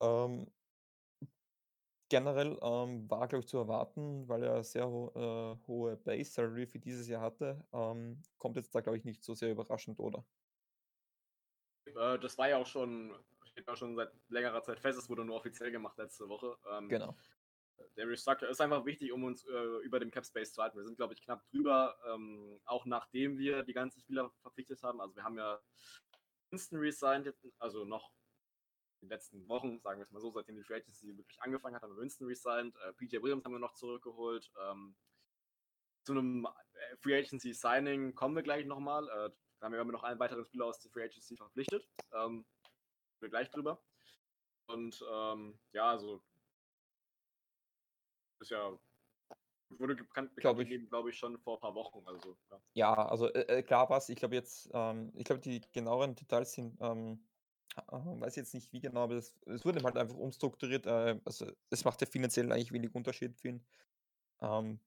Ähm, Generell ähm, war, glaube ich, zu erwarten, weil er sehr ho- äh, hohe Base-Salary für dieses Jahr hatte. Ähm, kommt jetzt da, glaube ich, nicht so sehr überraschend, oder? Äh, das war ja auch schon, steht ja schon seit längerer Zeit fest, es wurde nur offiziell gemacht letzte Woche. Ähm, genau. Der Restructure ist einfach wichtig, um uns äh, über dem Cap-Space zu halten. Wir sind, glaube ich, knapp drüber, ähm, auch nachdem wir die ganzen Spieler verpflichtet haben. Also wir haben ja Winston resigned, also noch in den letzten Wochen, sagen wir es mal so, seitdem die Free Agency wirklich angefangen hat, haben wir Winston resigned, äh, P J Williams haben wir noch zurückgeholt. Ähm, zu einem Free Agency Signing kommen wir gleich nochmal. Äh, da haben wir noch einen weiteren Spieler aus der Free Agency verpflichtet. Ähm, wir gleich drüber. Und ähm, ja, also ist ja wurde bekannt, bekannt gegeben, glaube ich, schon vor ein paar Wochen. Also, ja. ja, also äh, klar war es. Ich glaube jetzt, ähm, ich glaube die genaueren Details sind ähm Ich weiß jetzt nicht, wie genau, aber es wurde halt einfach umstrukturiert. Äh, also es macht ja finanziell eigentlich wenig Unterschied für ihn. Ähm,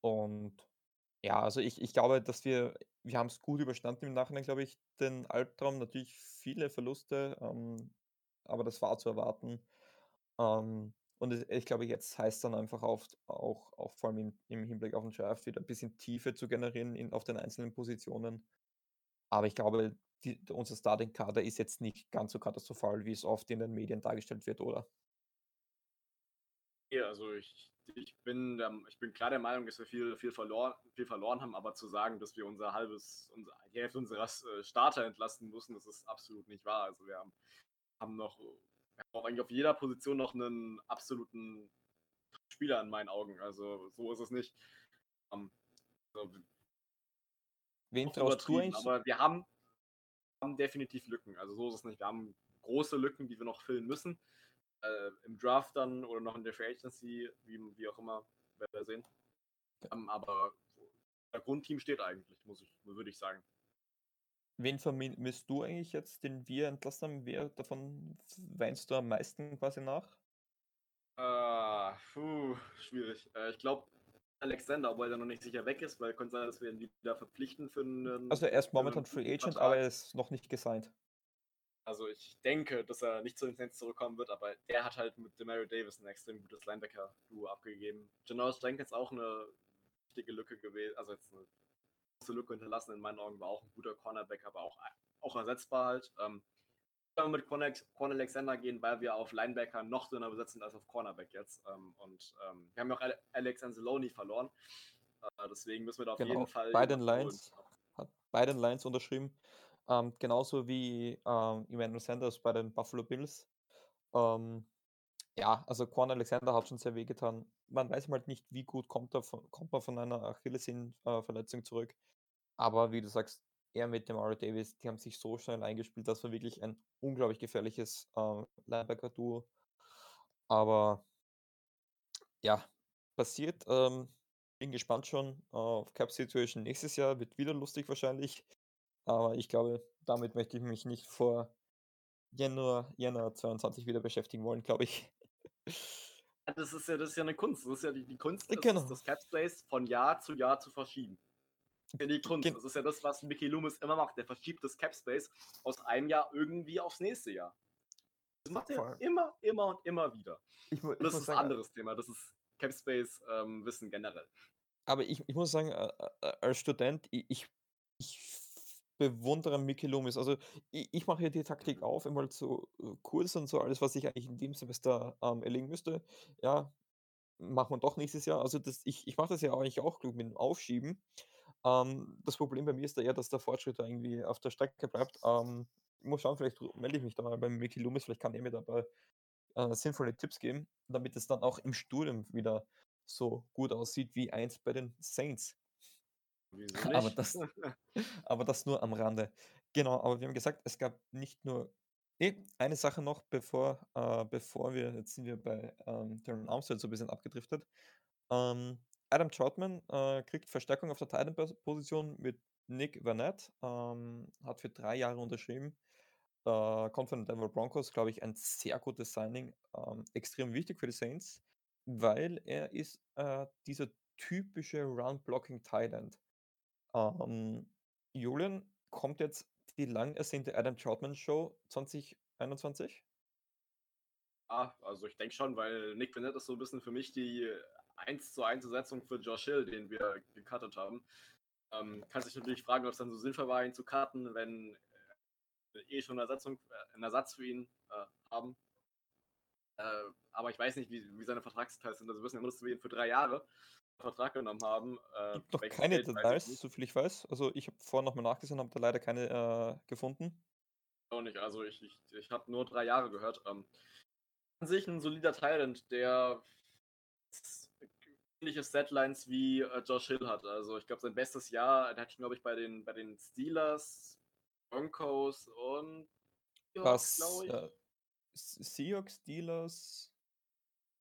und ja, also ich, ich glaube, dass wir, wir haben es gut überstanden im Nachhinein, glaube ich, den Albtraum. Natürlich viele Verluste, ähm, aber das war zu erwarten. Ähm, und ich, ich glaube, jetzt heißt es dann einfach auf, auch, auch vor allem im, im Hinblick auf den Draft wieder ein bisschen Tiefe zu generieren in, auf den einzelnen Positionen. Aber ich glaube, Die, unser Starting-Kader ist jetzt nicht ganz so katastrophal, wie es oft in den Medien dargestellt wird, oder? Ja, also ich, ich, bin, der, ich bin klar der Meinung, dass wir viel, viel, verloren, viel verloren haben, aber zu sagen, dass wir unser halbes, unser, die Hälfte unserer Starter entlasten müssen, das ist absolut nicht wahr. Also wir haben, haben noch wir haben auch eigentlich auf jeder Position noch einen absoluten Spieler in meinen Augen. Also so ist es nicht. Um, so, Wen traust du eigentlich? Aber wir haben haben definitiv Lücken, also so ist es nicht. Wir haben große Lücken, die wir noch füllen müssen. Äh, Im Draft dann oder noch in der Free Agency, wie, wie auch immer, werden wir sehen. Ähm, aber das Grundteam steht eigentlich, muss ich, würde ich sagen. Wen vermisst du eigentlich jetzt, den wir entlassen haben? Wer davon weinst du am meisten quasi nach? Äh, puh, schwierig. Äh, ich glaube, Alexander, obwohl er noch nicht sicher weg ist, weil könnte sein, dass wir ihn wieder verplichten für einen... Also er ist momentan Free Agent, aber er ist noch nicht gesigned. Also ich denke, dass er nicht zu den Saints zurückkommen wird, aber der hat halt mit Demario Davis ein extrem gutes Linebacker-Duo abgegeben. Janoris Jenkins auch eine wichtige Lücke gewesen, also jetzt eine große Lücke hinterlassen in meinen Augen, war auch ein guter Cornerback, aber auch, auch ersetzbar halt. Ähm, wir mit Quan Alexander gehen, weil wir auf Linebacker noch dünner besetzen als auf Cornerback jetzt. Und wir haben ja auch Alex Anzalone verloren. Deswegen müssen wir da auf genau. jeden Fall... Bei den Lions, hat bei den Lions unterschrieben. Ähm, genauso wie ähm, Emmanuel Sanders bei den Buffalo Bills. Ähm, ja, also Quan Alexander hat schon sehr wehgetan. Man weiß halt nicht, wie gut kommt, er von, kommt man von einer Achillessehnenverletzung zurück. Aber wie du sagst, er mit dem Demario Davis, die haben sich so schnell eingespielt, dass war wirklich ein unglaublich gefährliches äh, Linebacker-Duo. Aber ja, passiert. Ähm, bin gespannt schon äh, auf Cap-Situation nächstes Jahr. Wird wieder lustig wahrscheinlich. Aber ich glaube, damit möchte ich mich nicht vor Januar, Januar zweiundzwanzig wieder beschäftigen wollen, glaube ich. Das ist, ja, das ist ja eine Kunst. Das ist ja die, die Kunst, das, genau. das Cap-Space von Jahr zu Jahr zu verschieben. Die Kunst. Das ist ja das, was Mickey Loomis immer macht. Der verschiebt das Capspace aus einem Jahr irgendwie aufs nächste Jahr. Das macht er immer, immer und immer wieder. Ich, ich das ist ein anderes Thema. Das ist Capspace-Wissen ähm, generell. Aber ich, ich muss sagen, als Student, ich, ich bewundere Mickey Loomis. Also ich, ich mache hier die Taktik auf, einmal zu Kurs und so alles, was ich eigentlich in dem Semester ähm, erlegen müsste. Ja, machen wir doch nächstes Jahr. Also das, ich, ich mache das ja eigentlich auch klug mit dem Aufschieben. Um, das Problem bei mir ist da eher, dass der Fortschritt da irgendwie auf der Strecke bleibt. Um, ich muss schauen, vielleicht melde ich mich da mal bei Mickey Loomis, vielleicht kann er mir dabei äh, sinnvolle Tipps geben, damit es dann auch im Studium wieder so gut aussieht wie eins bei den Saints. Wieso nicht? Aber das, aber das nur am Rande. Genau, aber wir haben gesagt, es gab nicht nur... Nee, eine Sache noch, bevor, äh, bevor wir... Jetzt sind wir bei ähm, Terron Armstead so ein bisschen abgedriftet. Ähm... Adam Troutman äh, kriegt Verstärkung auf der Tight-End-Position mit Nick Vanette, ähm, hat für drei Jahre unterschrieben, äh, kommt von den Denver Broncos, glaube ich, ein sehr gutes Signing, ähm, extrem wichtig für die Saints, weil er ist äh, dieser typische Run-Blocking-Tight-End. Ähm, Julian, kommt jetzt die lang ersehnte Adam Troutman-Show zwanzig einundzwanzig? Ja, also ich denke schon, weil Nick Vanette ist so ein bisschen für mich die eins zu eins Ersetzung für Josh Hill, den wir gecuttet haben. Ähm, kann sich natürlich fragen, ob es dann so sinnvoll war, ihn zu cutten, wenn wir eh schon eine Ersetzung, einen Ersatz für ihn äh, haben. Äh, aber ich weiß nicht, wie, wie seine Vertragsteils sind. Also wir wissen ja nur, dass wir ihn für drei Jahre Vertrag genommen haben. Äh, gibt doch keine Details, soviel ich weiß. Also ich habe vorhin nochmal nachgesehen, habe da leider keine äh, gefunden. Auch nicht. Also ich, ich, ich habe nur drei Jahre gehört. Ähm, an sich ein solider Talent, der ähnliche Setlines wie äh, Josh Hill hat. Also ich glaube, sein bestes Jahr, der hat schon, glaube ich, bei den, bei den Steelers, Broncos und Seahawks, glaube ich. Äh, Seahawks, Steelers,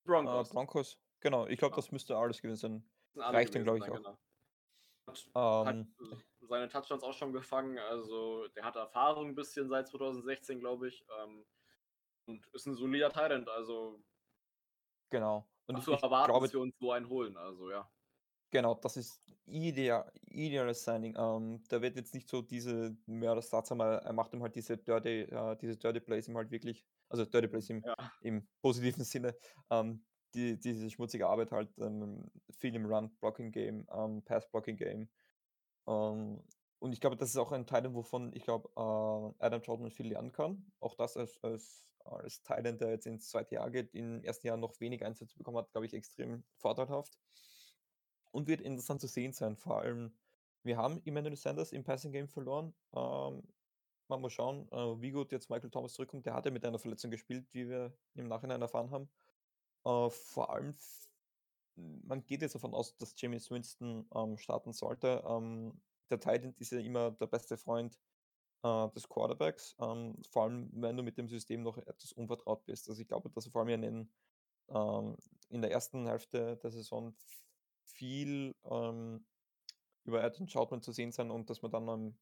Broncos. Äh, Broncos. Genau, ich glaube, ja. Das müsste alles gewesen sein. Reicht dann, glaube ich, dann, auch. Genau. Hat, ähm. hat seine Touchdowns auch schon gefangen. Also der hat Erfahrung ein bisschen seit zwanzig sechzehn, glaube ich. Ähm, und ist ein solider Talent. Also genau. Und ich, so erwarten, ich glaube, dass wir uns so einen holen, also ja. Genau, das ist ideal, ideales Signing. Ähm, da wird jetzt nicht so diese Mörder-Starts, er macht ihm halt diese Dirty, äh, diese Dirty Plays ihm halt wirklich, also Dirty Plays im, ja. im positiven Sinne, ähm, die, diese schmutzige Arbeit halt, ähm, viel im Run-Blocking-Game, ähm, Pass-Blocking-Game. Ähm, und ich glaube, das ist auch ein Teil, wovon ich glaube, äh, Adam Troutman viel lernen kann. Auch das als, als als Thailand, der jetzt ins zweite Jahr geht, im ersten Jahr noch wenig Einsätze bekommen hat, glaube ich, extrem vorteilhaft. Und wird interessant zu sehen sein. Vor allem, wir haben Emmanuel Sanders im Passing-Game verloren. Ähm, man muss schauen, äh, wie gut jetzt Michael Thomas zurückkommt. Der hat ja mit einer Verletzung gespielt, wie wir im Nachhinein erfahren haben. Äh, vor allem, f- man geht jetzt davon aus, dass Jameis Winston ähm, starten sollte. Ähm, der Thailand ist ja immer der beste Freund des Quarterbacks, ähm, vor allem wenn du mit dem System noch etwas unvertraut bist. Also ich glaube, dass er vor allem in, ähm, in der ersten Hälfte der Saison viel ähm, über Adam Troutman zu sehen sein und dass man dann, ähm,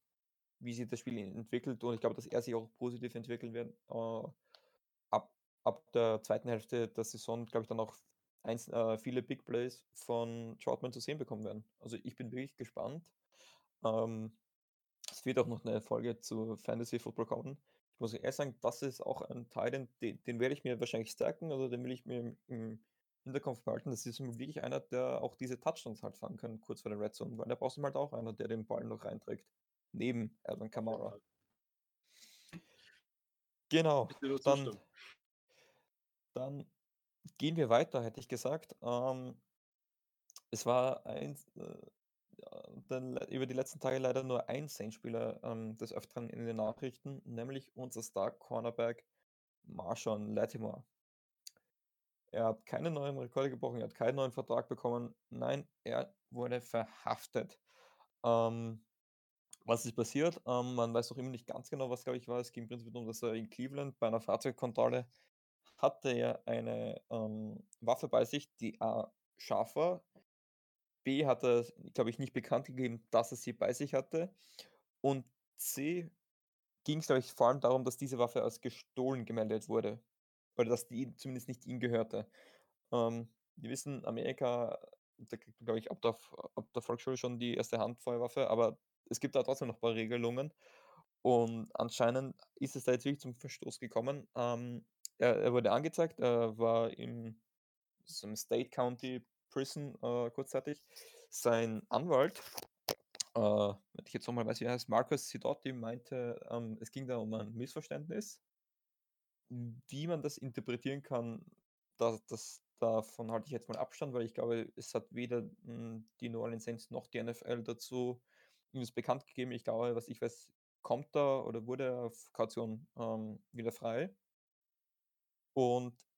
wie sich das Spiel entwickelt, und ich glaube, dass er sich auch positiv entwickeln wird, äh, ab, ab der zweiten Hälfte der Saison, glaube ich, dann auch eins, äh, viele Big Plays von Troutman zu sehen bekommen werden. Also ich bin wirklich gespannt. Ähm, Es wird auch noch eine Folge zu Fantasy Football kommen. Ich muss ehrlich sagen, das ist auch ein Teil, den, den werde ich mir wahrscheinlich stärken, also den will ich mir im, im Hinterkopf behalten. Das ist wirklich einer, der auch diese Touchdowns halt fangen kann, kurz vor der Red Zone, weil da brauchst du halt auch einer, der den Ball noch reinträgt, neben Alvin Kamara. Genau, dann, dann gehen wir weiter, hätte ich gesagt. Ähm, es war ein... Äh, dann über die letzten Tage leider nur ein Saints-Spieler ähm, des Öfteren in den Nachrichten, nämlich unser Star-Cornerback Marshawn Lattimore. Er hat keine neuen Rekorde gebrochen, er hat keinen neuen Vertrag bekommen. Nein, er wurde verhaftet. Ähm, was ist passiert? Ähm, man weiß noch immer nicht ganz genau, was, glaube ich, war. Es ging im Prinzip darum, dass er in Cleveland bei einer Fahrzeugkontrolle hatte er eine ähm, Waffe bei sich, die A, scharf war, B, hat er, glaube ich, nicht bekannt gegeben, dass er sie bei sich hatte, und C, ging es, glaube ich, vor allem darum, dass diese Waffe als gestohlen gemeldet wurde, oder dass die zumindest nicht ihm gehörte. Ähm, wir wissen, Amerika, da kriegt man, glaube ich, ab der, ab der Volksschule schon die erste Handfeuerwaffe, aber es gibt da trotzdem noch ein paar Regelungen, und anscheinend ist es da jetzt wirklich zum Verstoß gekommen. Ähm, er, er wurde angezeigt, er war im so einem State County Prison äh, kurzzeitig. Sein Anwalt, äh, wenn ich jetzt nochmal weiß, wie er heißt, Marcus Sidotti, meinte, ähm, es ging da um ein Missverständnis. Wie man das interpretieren kann, das, das, davon halte ich jetzt mal Abstand, weil ich glaube, es hat weder mh, die New Orleans Saints noch die N F L dazu uns bekannt gegeben. Ich glaube, was ich weiß, kommt da oder wurde auf Kaution ähm, wieder frei. Und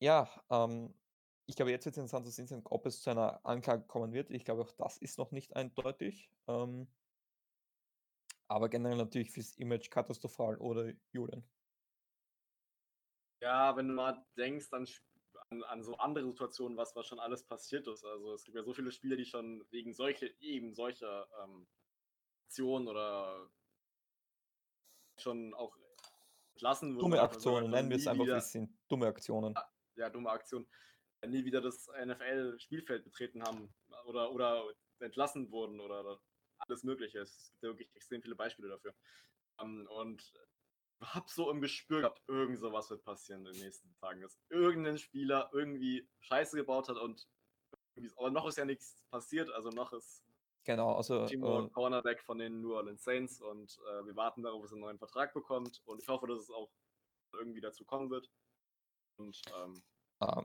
ja, ähm, ich glaube, jetzt wird es interessant zu sehen, ob es zu einer Anklage kommen wird. Ich glaube, auch das ist noch nicht eindeutig. Ähm, aber generell natürlich fürs Image katastrophal, oder, Julian? Ja, wenn du mal denkst an, an, an so andere Situationen, was, was schon alles passiert ist. Also es gibt ja so viele Spieler, die schon wegen solche, eben solcher ähm, Aktionen oder schon auch entlassen wurden. Dumme Aktionen, nennen wir es einfach, es sind dumme Aktionen. Ja. Ja, dumme Aktion, nie wieder das N F L-Spielfeld betreten haben oder, oder entlassen wurden oder alles Mögliche. Es gibt ja wirklich extrem viele Beispiele dafür. Und hab so im Gespür gehabt, irgend sowas wird passieren in den nächsten Tagen, dass irgendein Spieler irgendwie Scheiße gebaut hat und irgendwie, aber noch ist ja nichts passiert, also noch ist genau, also, Timo äh, Cornerback von den New Orleans Saints und äh, wir warten darauf, dass er einen neuen Vertrag bekommt, und ich hoffe, dass es auch irgendwie dazu kommen wird. Und, ähm, ah,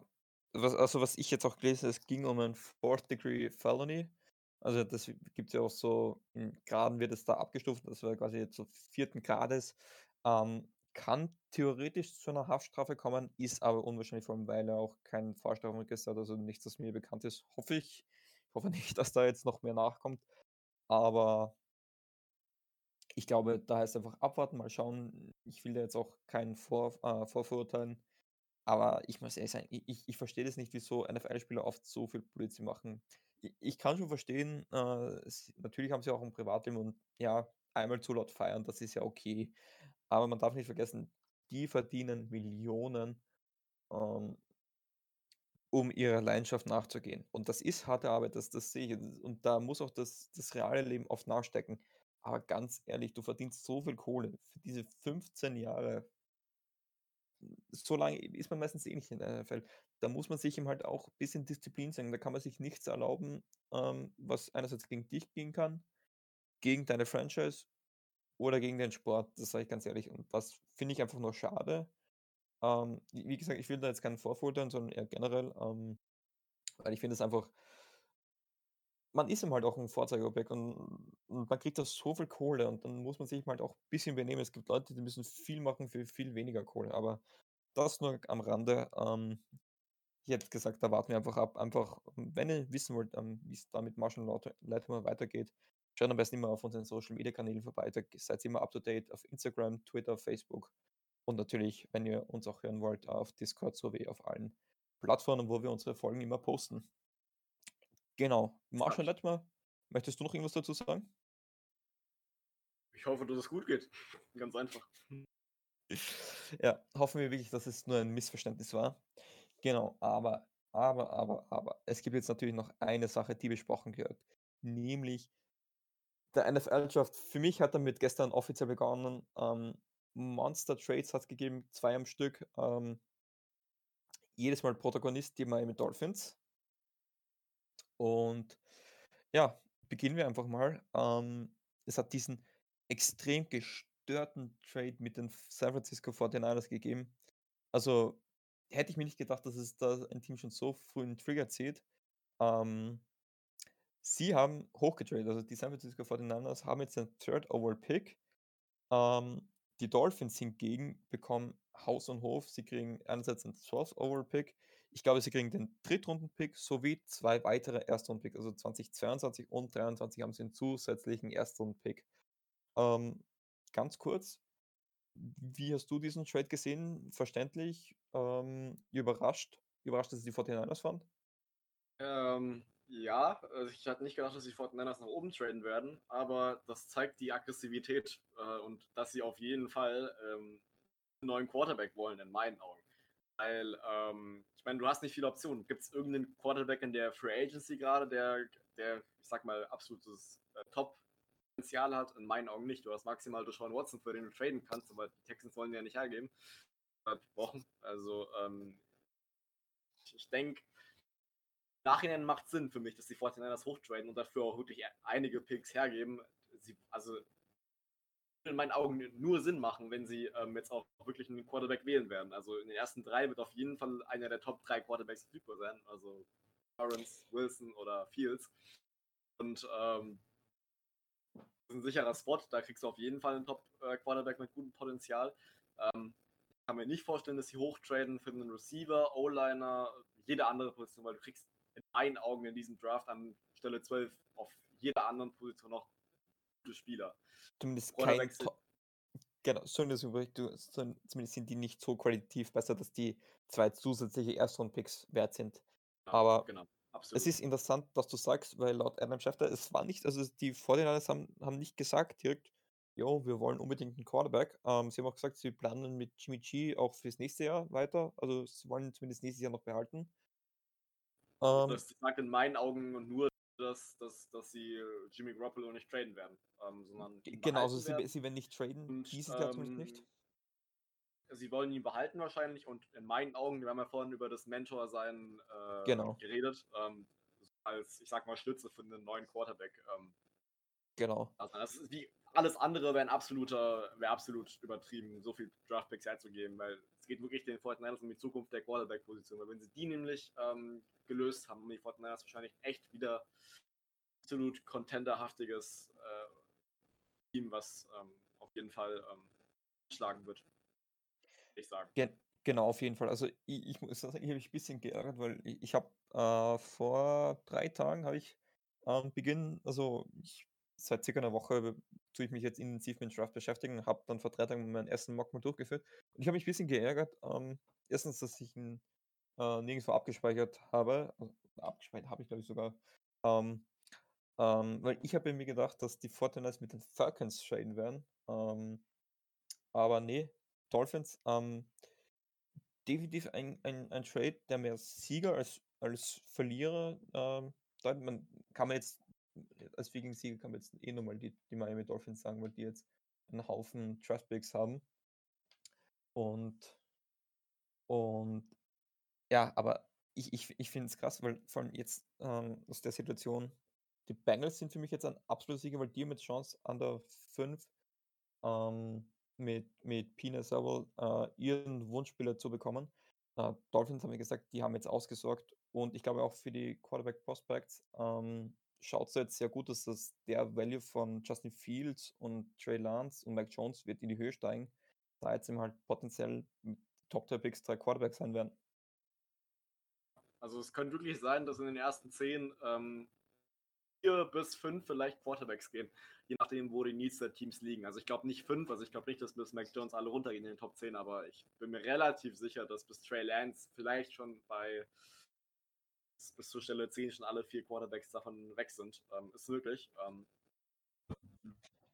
was, also was ich jetzt auch gelesen habe, es ging um ein Fourth-Degree-Felony, also das gibt es ja auch so, in Graden wird es da abgestuft, das wäre quasi jetzt so vierten Grades, ähm, kann theoretisch zu einer Haftstrafe kommen, ist aber unwahrscheinlich, vor allem weil er auch keinen Vorstrafenregister hat, also nichts, das mir bekannt ist, hoffe ich, ich hoffe nicht, dass da jetzt noch mehr nachkommt, aber ich glaube, da heißt einfach abwarten, mal schauen, ich will da jetzt auch keinen Vor, äh, vorverurteilen. Aber ich muss ehrlich sein, ich, ich, ich verstehe das nicht, wieso N F L-Spieler oft so viel Blödsinn machen. Ich, ich kann schon verstehen, äh, sie, natürlich haben sie auch ein Privatleben und ja, einmal zu laut feiern, das ist ja okay. Aber man darf nicht vergessen, die verdienen Millionen, ähm, um ihrer Leidenschaft nachzugehen. Und das ist harte Arbeit, das, das sehe ich. Und da muss auch das, das reale Leben oft nachstecken. Aber ganz ehrlich, du verdienst so viel Kohle für diese fünfzehn Jahre. So lange ist man meistens eh nicht in der N F L. Da muss man sich eben halt auch ein bisschen Disziplin zeigen. Da kann man sich nichts erlauben, ähm, was einerseits gegen dich gehen kann, gegen deine Franchise oder gegen den Sport. Das sage ich ganz ehrlich. Und das finde ich einfach nur schade. Ähm, wie gesagt, ich will da jetzt keinen vorverurteilen, sondern eher generell, ähm, weil ich finde es einfach, man ist eben halt auch ein Vorzeigeobjekt und, und man kriegt da so viel Kohle und dann muss man sich halt auch ein bisschen benehmen. Es gibt Leute, die müssen viel machen für viel weniger Kohle, aber das nur am Rande. Ähm, ich hätte gesagt, da warten wir einfach ab. Einfach, wenn ihr wissen wollt, ähm, wie es da mit Marshall Leitner weitergeht, schaut am besten immer auf unseren Social Media Kanälen vorbei. Da seid ihr immer up to date auf Instagram, Twitter, Facebook und natürlich, wenn ihr uns auch hören wollt, auf Discord sowie auf allen Plattformen, wo wir unsere Folgen immer posten. Genau. Marshall Lattimore, möchtest du noch irgendwas dazu sagen? Ich hoffe, dass es gut geht. Ganz einfach. Ja, hoffen wir wirklich, dass es nur ein Missverständnis war. Genau, aber, aber, aber, aber. Es gibt jetzt natürlich noch eine Sache, die besprochen gehört. Nämlich der N F L-Draft. Für mich hat damit gestern offiziell begonnen. Ähm, Monster Trades hat es gegeben, zwei am Stück. Ähm, jedes Mal Protagonist, die Miami Dolphins. Und ja, beginnen wir einfach mal. Ähm, es hat diesen extrem gestörten Trade mit den San Francisco forty-niners gegeben. Also hätte ich mir nicht gedacht, dass es da ein Team schon so früh einen Trigger zieht. Ähm, sie haben hochgetradet, also die San Francisco forty-niners haben jetzt den Third Overall Pick. Ähm, die Dolphins hingegen bekommen Haus und Hof. Sie kriegen einerseits den Fourth Overall Pick. Ich glaube, sie kriegen den Drittrunden Pick sowie zwei weitere Erstrunden Picks. Also zwanzig zweiundzwanzig und zwanzig dreiundzwanzig haben sie einen zusätzlichen Erstrunden Pick. Ähm, ganz kurz, wie hast du diesen Trade gesehen? Verständlich? Ähm, überrascht? Überrascht, dass es die forty-niners waren? Ähm, ja, also ich hatte nicht gedacht, dass die forty-niners nach oben traden werden, aber das zeigt die Aggressivität äh, und dass sie auf jeden Fall ähm, einen neuen Quarterback wollen, in meinen Augen. Weil, ähm, ich meine, du hast nicht viele Optionen. Gibt es irgendeinen Quarterback in der Free Agency gerade, der, der, ich sag mal, absolutes äh, Top-Potenzial hat? In meinen Augen nicht. Du hast maximal Deshaun Watson, für den du traden kannst, aber die Texans wollen ja nicht hergeben. Wochen. Also, ähm, ich, ich denke, im Nachhinein macht es Sinn für mich, dass die forty-niners hochtraden und dafür auch wirklich einige Picks hergeben. Sie, also, in meinen Augen nur Sinn machen, wenn sie ähm, jetzt auch wirklich einen Quarterback wählen werden. Also in den ersten drei wird auf jeden Fall einer der Top drei Quarterbacks verfügbar sein, also Lawrence, Wilson oder Fields. Und ähm, das ist ein sicherer Spot, da kriegst du auf jeden Fall einen Top Quarterback mit gutem Potenzial. Ähm, ich kann mir nicht vorstellen, dass sie hochtraden für einen Receiver, O-Liner, jede andere Position, weil du kriegst in meinen Augen in diesem Draft an Stelle zwölf auf jeder anderen Position noch Spieler. Zumindest kein Top. Genau, schön, dass du, zumindest sind die nicht so qualitativ besser, dass die zwei zusätzliche Erstrunden-Picks wert sind. Genau, aber genau, es ist interessant, was du sagst, weil laut Adam Schefter, es war nicht, also die forty-niners haben, haben nicht gesagt direkt, jo, wir wollen unbedingt einen Quarterback. Ähm, sie haben auch gesagt, sie planen mit Jimmy G auch fürs nächste Jahr weiter. Also sie wollen zumindest nächstes Jahr noch behalten. Ähm, das sagt in meinen Augen nur, Dass, dass, dass sie Jimmy Garoppolo nicht traden werden, ähm, sondern genau, also sie, werden. sie werden nicht traden, und, dieses Jahr ähm, zumindest nicht. Sie wollen ihn behalten wahrscheinlich und in meinen Augen, wir haben ja vorhin über das Mentor-Sein äh, genau. geredet, ähm, als, ich sag mal, Stütze für einen neuen Quarterback. Ähm, genau. Also das ist wie, alles andere wäre wär absolut übertrieben, so viel Draftpicks herzugeben, weil es geht wirklich den forty-niners um die Zukunft der Quarterback-Position, weil wenn sie die nämlich ähm, gelöst haben, die forty-niners wahrscheinlich echt wieder absolut contenderhaftiges äh, Team, was ähm, auf jeden Fall ähm, schlagen wird, ich sagen. Gen- genau, auf jeden Fall. Also ich, ich muss sagen, ich habe mich ein bisschen geärgert, weil ich, ich habe äh, vor drei Tagen habe ich am ähm, Beginn, also ich seit circa einer Woche tue ich mich jetzt intensiv mit dem Draft beschäftigen und habe dann vor drei Tagen meinen ersten Mock mal durchgeführt. Und ich habe mich ein bisschen geärgert. Ähm, erstens, dass ich ihn äh, nirgendwo abgespeichert habe. Also, abgespeichert habe ich, glaube ich, sogar. Ähm, ähm, weil ich habe mir gedacht, dass die forty-niners mit den Falcons traden werden. Ähm, aber nee, Dolphins. Ähm, definitiv ein, ein, ein Trade, der mehr Sieger als, als Verlierer ähm, deutet. Man kann man jetzt als Vikings-Sieger kann man jetzt eh nochmal die, die Miami Dolphins sagen, weil die jetzt einen Haufen Draftpicks haben. Und, und ja, aber ich, ich, ich finde es krass, weil vor allem jetzt ähm, aus der Situation, die Bengals sind für mich jetzt ein absoluter Sieger, weil die mit Chance an der fünf ähm, mit, mit Pina Sewell äh, ihren Wunschspieler zu bekommen. Äh, Dolphins haben wir gesagt, die haben jetzt ausgesorgt und ich glaube auch für die Quarterback-Prospects ähm, schaut es jetzt sehr gut, dass das der Value von Justin Fields und Trey Lance und Mike Jones wird in die Höhe steigen, da jetzt eben halt potenziell mit Top-Top-Picks drei Quarterbacks sein werden. Also es könnte wirklich sein, dass in den ersten zehn ähm, vier bis fünf vielleicht Quarterbacks gehen, je nachdem, wo die Needs der Teams liegen. Also ich glaube nicht fünf, also ich glaube nicht, dass bis Mike Jones alle runtergehen in den Top zehn, aber ich bin mir relativ sicher, dass bis Trey Lance vielleicht schon bei bis zur Stelle zehn schon alle vier Quarterbacks davon weg sind. Ähm, ist wirklich ähm,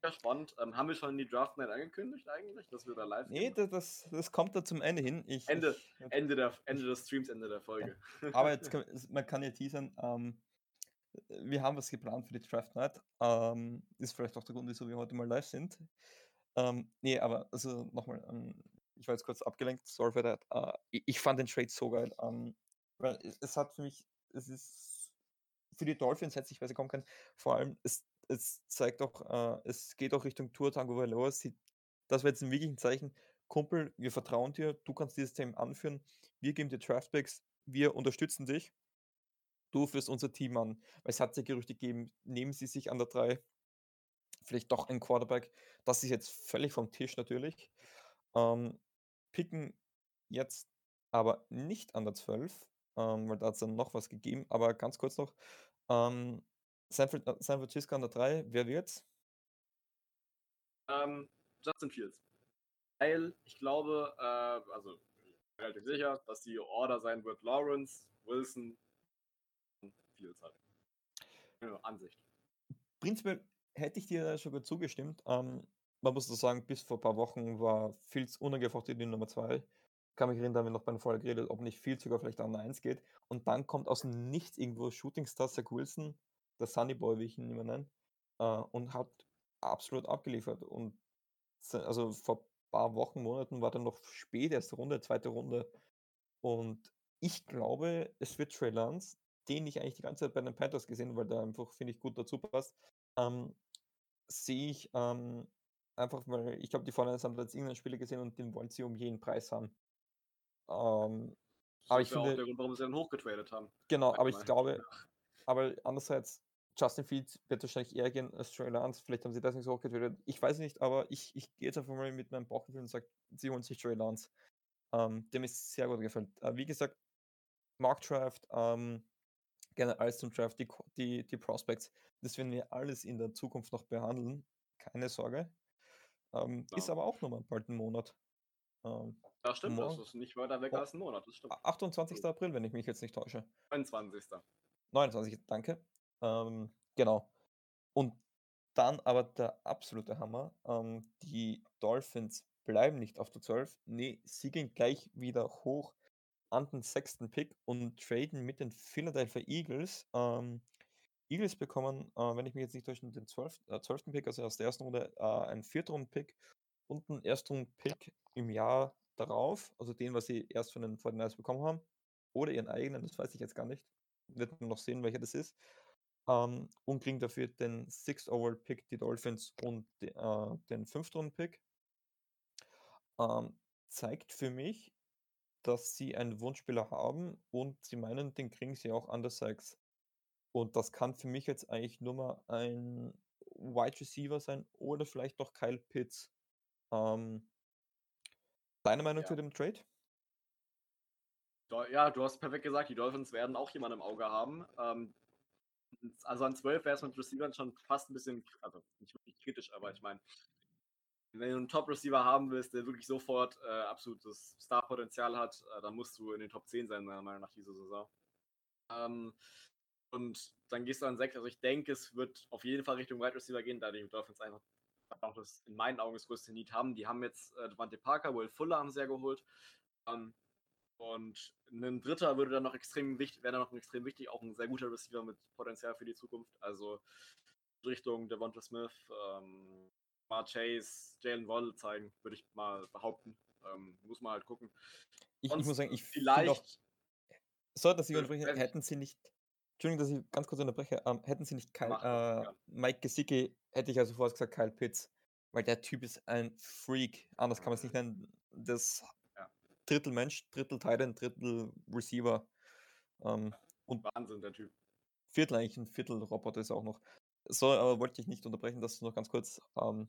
sehr spannend. Ähm, haben wir schon die Draft Night angekündigt eigentlich, dass wir da live Nee, das, das, das kommt da zum Ende hin. Ich, Ende, ich, Ende, der, Ende des Streams, Ende der Folge. Ja. Aber jetzt kann, man kann ja teasern, ähm, wir haben was geplant für die Draft Night. Ähm, ist vielleicht auch der Grund, wieso wir heute mal live sind. Ähm, nee, aber also nochmal, ähm, ich war jetzt kurz abgelenkt, sorry for that. Äh, ich, ich fand den Trade so geil. Ähm, weil es hat für mich, es ist für die Dolphins hätte ich besser kommen können. Vor allem, es, es zeigt auch, äh, es geht auch Richtung Tour Tango Valor. Das wäre jetzt ein wirkliches Zeichen. Kumpel, wir vertrauen dir, du kannst dieses Team anführen, wir geben dir Draftbacks, wir unterstützen dich. du führst unser Team an. Weil es hat ja Gerüchte gegeben, nehmen sie sich an der drei, vielleicht doch ein Quarterback. Das ist jetzt völlig vom Tisch natürlich. Ähm, picken jetzt aber nicht an der zwölf, ähm, weil da hat es dann noch was gegeben. Aber ganz kurz noch, ähm, San, Fr- San Francisco an der drei, wer wird's? Ähm, Justin Fields. Weil ich glaube, äh, also relativ sicher, dass die Order sein wird, Lawrence, Wilson und Fields halt. Genau, Ansicht. Prinzipiell hätte ich dir da sogar zugestimmt. Ähm, man muss so sagen, bis vor ein paar Wochen war Fields unangefochten die Nummer zwei. Kann mich erinnern, da haben wir noch bei der Folge geredet, ob nicht Fields sogar vielleicht an der eins geht. Und dann kommt aus dem Nichts irgendwo Shootingstar Zach Wilson, der Sunny Boy, wie ich ihn immer nenne, äh, und hat absolut abgeliefert. Und also vor paar Wochen, Monaten war dann noch spät, erste Runde, zweite Runde. Und ich glaube, es wird Trey Lance, den ich eigentlich die ganze Zeit bei den Panthers gesehen habe, weil der einfach, finde ich, gut dazu passt, ähm, sehe ich ähm, einfach, weil ich glaube, die Vorderlands haben jetzt irgendeinen Spieler gesehen und den wollen sie um jeden Preis haben. Ähm, das aber ist ich ja finde, auch der Grund, warum sie dann hochgetradet haben. Genau, aber ich glaube, ja. aber andererseits, Justin Fields wird wahrscheinlich eher gehen als Trey Lance. Vielleicht haben sie das nicht so hochgetötet. Ich weiß nicht, aber ich, ich gehe jetzt einfach mal mit meinem Bauchgefühl und sage, sie holen sich Trey Lance. Ähm, dem ist sehr gut gefällt. Äh, wie gesagt, Mock Draft, ähm, gerne alles zum Draft, die, die, die Prospects. Das werden wir alles in der Zukunft noch behandeln. Keine Sorge. Ähm, ja. Ist aber auch nochmal bald ein Monat. Ähm, das stimmt, morgen. Das ist nicht weiter weg oh, als ein Monat. Das stimmt. achtundzwanzigster April, wenn ich mich jetzt nicht täusche. neunundzwanzigster neunundzwanzigster, danke. Ähm, genau. Und dann aber der absolute Hammer. Ähm, die Dolphins bleiben nicht auf der zwölf. Nee, sie gehen gleich wieder hoch an den sechsten Pick und traden mit den Philadelphia Eagles. Ähm, Eagles bekommen, äh, wenn ich mich jetzt nicht täusche, den zwölften Pick, also aus der ersten Runde, äh, einen Viertrunden-Pick und einen Erstrunden-Pick im Jahr darauf. Also den, was sie erst von den Fortiners bekommen haben. Oder ihren eigenen, das weiß ich jetzt gar nicht. Wird man noch sehen, welcher das ist. Um, und kriegen dafür den Sixth Overall Pick, die Dolphins, und de, äh, den Fünftrunden Pick. Um, zeigt für mich, dass sie einen Wunschspieler haben und sie meinen, den kriegen sie auch an der sechs. Und das kann für mich jetzt eigentlich nur mal ein Wide Receiver sein oder vielleicht noch Kyle Pitts. Um, deine Meinung ja. zu dem Trade? Ja, du hast perfekt gesagt, die Dolphins werden auch jemanden im Auge haben. Um, Also an zwölf wäre es mit Receivern schon fast ein bisschen, also nicht wirklich kritisch, aber ich meine, wenn du einen Top-Receiver haben willst, der wirklich sofort äh, absolutes Star-Potenzial hat, äh, dann musst du in den Top zehn sein, meiner Meinung nach, diese Saison. Ähm, und dann gehst du an sechs. Also ich denke, es wird auf jeden Fall Richtung Wide Receiver gehen, da die Dolphins einfach auch das, in meinen Augen, das größte Need haben. Die haben jetzt äh, Devante Parker, Will Fuller haben sie ja geholt. Ähm, Und ein Dritter würde dann noch extrem wichtig, wäre dann noch extrem wichtig, auch ein sehr guter Receiver mit Potenzial für die Zukunft. Also Richtung Devonta Smith, ähm, mal Chase, Jalen Waddle zeigen, würde ich mal behaupten. Ähm, muss man halt gucken. Ich, ich muss sagen, ich vielleicht. Auch, so, dass ich unterbreche, hätten sie nicht. Entschuldigung, dass ich ganz kurz unterbreche. Ähm, hätten sie nicht Kyle, äh, ja. Mike Gesicki, hätte ich also vorher gesagt, Kyle Pitts, weil der Typ ist ein Freak. Anders kann man es nicht nennen. Das. Drittel Mensch, Drittel Titan, Drittel Receiver. Ähm, und Wahnsinn, der Typ. Viertel eigentlich, ein Viertel Roboter ist auch noch. So, aber wollte ich nicht unterbrechen, dass du noch ganz kurz ähm,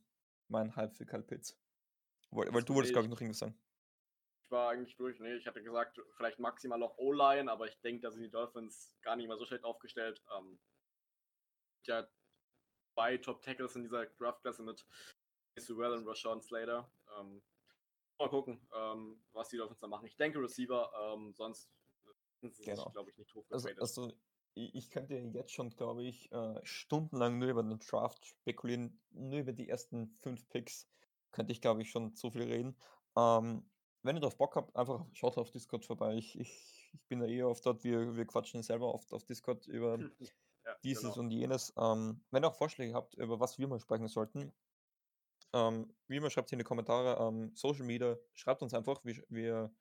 mein Hype für Kyle Pitts. Weil, weil du wolltest, glaube ich, noch irgendwas sagen. Ich war eigentlich durch, ne? Ich hatte gesagt, vielleicht maximal noch O-Line, aber ich denke, da sind die Dolphins gar nicht mal so schlecht aufgestellt. Ähm, ja, zwei Top-Tackles in dieser Draft-Klasse mit Sewell und Rashawn Slater. Ähm, Mal gucken, ähm, was die Dolphins da machen. Ich denke Receiver, ähm, sonst sind sie genau. glaube ich, nicht hochgetradet. Also, also ich könnte jetzt schon, glaube ich, äh, stundenlang nur über den Draft spekulieren, nur über die ersten fünf Picks könnte ich, glaube ich, schon so viel reden. Ähm, wenn ihr drauf Bock habt, einfach schaut auf Discord vorbei. Ich, ich, ich bin da eher oft dort, wir, wir quatschen selber oft auf Discord über ja, dieses genau. und jenes. Ähm, wenn ihr auch Vorschläge habt, über was wir mal sprechen sollten, Ähm, wie immer, schreibt es in die Kommentare, ähm, Social Media, schreibt uns einfach, wir, wir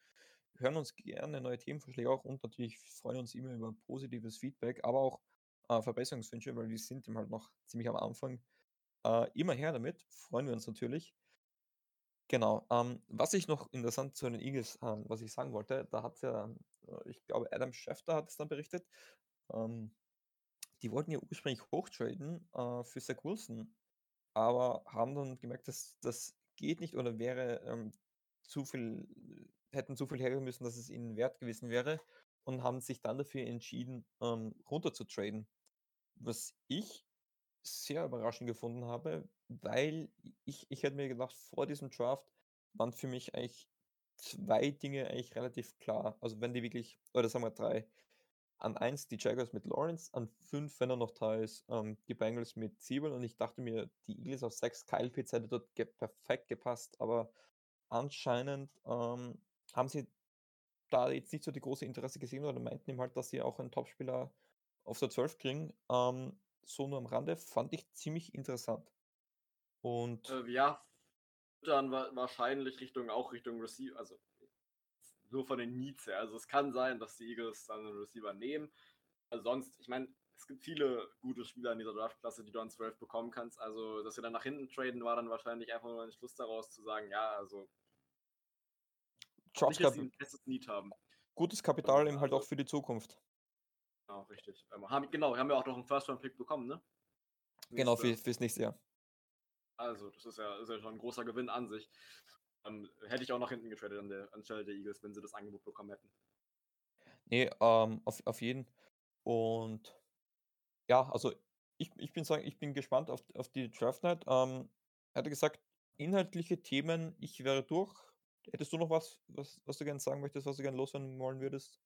hören uns gerne neue Themenvorschläge auch und natürlich freuen uns immer über positives Feedback, aber auch äh, Verbesserungswünsche, weil wir sind eben halt noch ziemlich am Anfang. Äh, immer her damit, freuen wir uns natürlich. Genau, ähm, was ich noch interessant zu den Eagles, ähm, was ich sagen wollte, da hat ja, äh, ich glaube Adam Schefter hat es dann berichtet, Ähm, die wollten ja ursprünglich hochtraden äh, für Zach Wilson, aber haben dann gemerkt, dass das geht nicht oder wäre ähm, zu viel, hätten zu viel hergeben müssen, dass es ihnen wert gewesen wäre, und haben sich dann dafür entschieden, ähm, runter zu traden. Was ich sehr überraschend gefunden habe, weil ich, ich hätte mir gedacht, vor diesem Draft waren für mich eigentlich zwei Dinge eigentlich relativ klar. Also wenn die wirklich, oder sagen wir drei, an eins die Jaguars mit Lawrence, an fünf, wenn er noch da ist, ähm, die Bengals mit Siebel, und ich dachte mir, die Eagles auf sechs, Kyle Pitts hätte dort ge- perfekt gepasst, aber anscheinend ähm, haben sie da jetzt nicht so die große Interesse gesehen oder meinten ihm halt, dass sie auch einen Topspieler auf der zwölf kriegen. Ähm, so nur am Rande, fand ich ziemlich interessant. Und äh, ja, dann wa- wahrscheinlich Richtung, auch Richtung Receiver, also nur von den Needs her. Also es kann sein, dass die Eagles dann einen Receiver nehmen. Also sonst, ich meine, es gibt viele gute Spieler in dieser Draftklasse, die du an zwölf bekommen kannst. Also, dass wir dann nach hinten traden, war dann wahrscheinlich einfach nur ein Schluss daraus zu sagen, ja, also nicht, dass sie ein bestes Need haben. Gutes Kapital eben halt auch für die Zukunft. Genau, richtig. Ähm, haben, genau, haben wir auch noch einen First-Round-Pick bekommen, ne? Genau, für, fürs nächste Jahr. Also, das ist ja, ist ja schon ein großer Gewinn an sich. Ähm, hätte ich auch nach hinten getradet an der, anstelle der Eagles, wenn sie das Angebot bekommen hätten. Nee, ähm, auf, auf jeden. Und ja, also ich, ich bin sagen, ich bin gespannt auf, auf die Draft Night. Ähm, er hatte gesagt, inhaltliche Themen, ich wäre durch. Hättest du noch was, was, was du gerne sagen möchtest, was du gerne loswerden wollen würdest?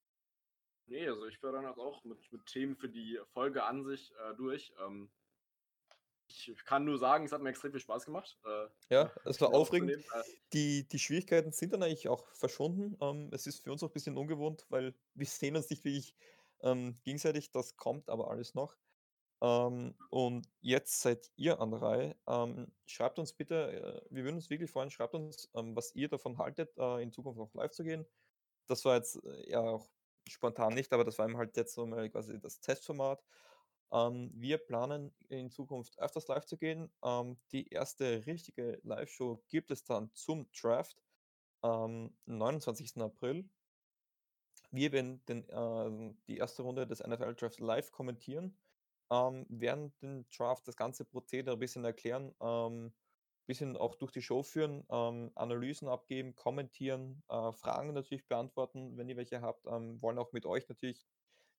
Nee, also ich wäre dann auch mit, mit Themen für die Folge an sich äh, durch. Ähm, ich kann nur sagen, es hat mir extrem viel Spaß gemacht. Äh, ja, es war aufregend. Äh, die, die Schwierigkeiten sind dann eigentlich auch verschwunden. Ähm, es ist für uns auch ein bisschen ungewohnt, weil wir sehen uns nicht wirklich ähm, gegenseitig. Das kommt aber alles noch. Ähm, und jetzt seid ihr an der Reihe. Ähm, schreibt uns bitte, äh, wir würden uns wirklich freuen, schreibt uns, ähm, was ihr davon haltet, äh, in Zukunft noch live zu gehen. Das war jetzt äh, ja auch spontan nicht, aber das war eben halt jetzt so mal quasi das Testformat. Ähm, wir planen in Zukunft öfters live zu gehen. Ähm, die erste richtige Live-Show gibt es dann zum Draft am ähm, neunundzwanzigsten April. Wir werden den, äh, die erste Runde des N F L Drafts live kommentieren. Ähm, werden den Draft, das ganze Prozedere ein bisschen erklären, ein ähm, bisschen auch durch die Show führen, ähm, Analysen abgeben, kommentieren, äh, Fragen natürlich beantworten, wenn ihr welche habt, ähm, wollen auch mit euch natürlich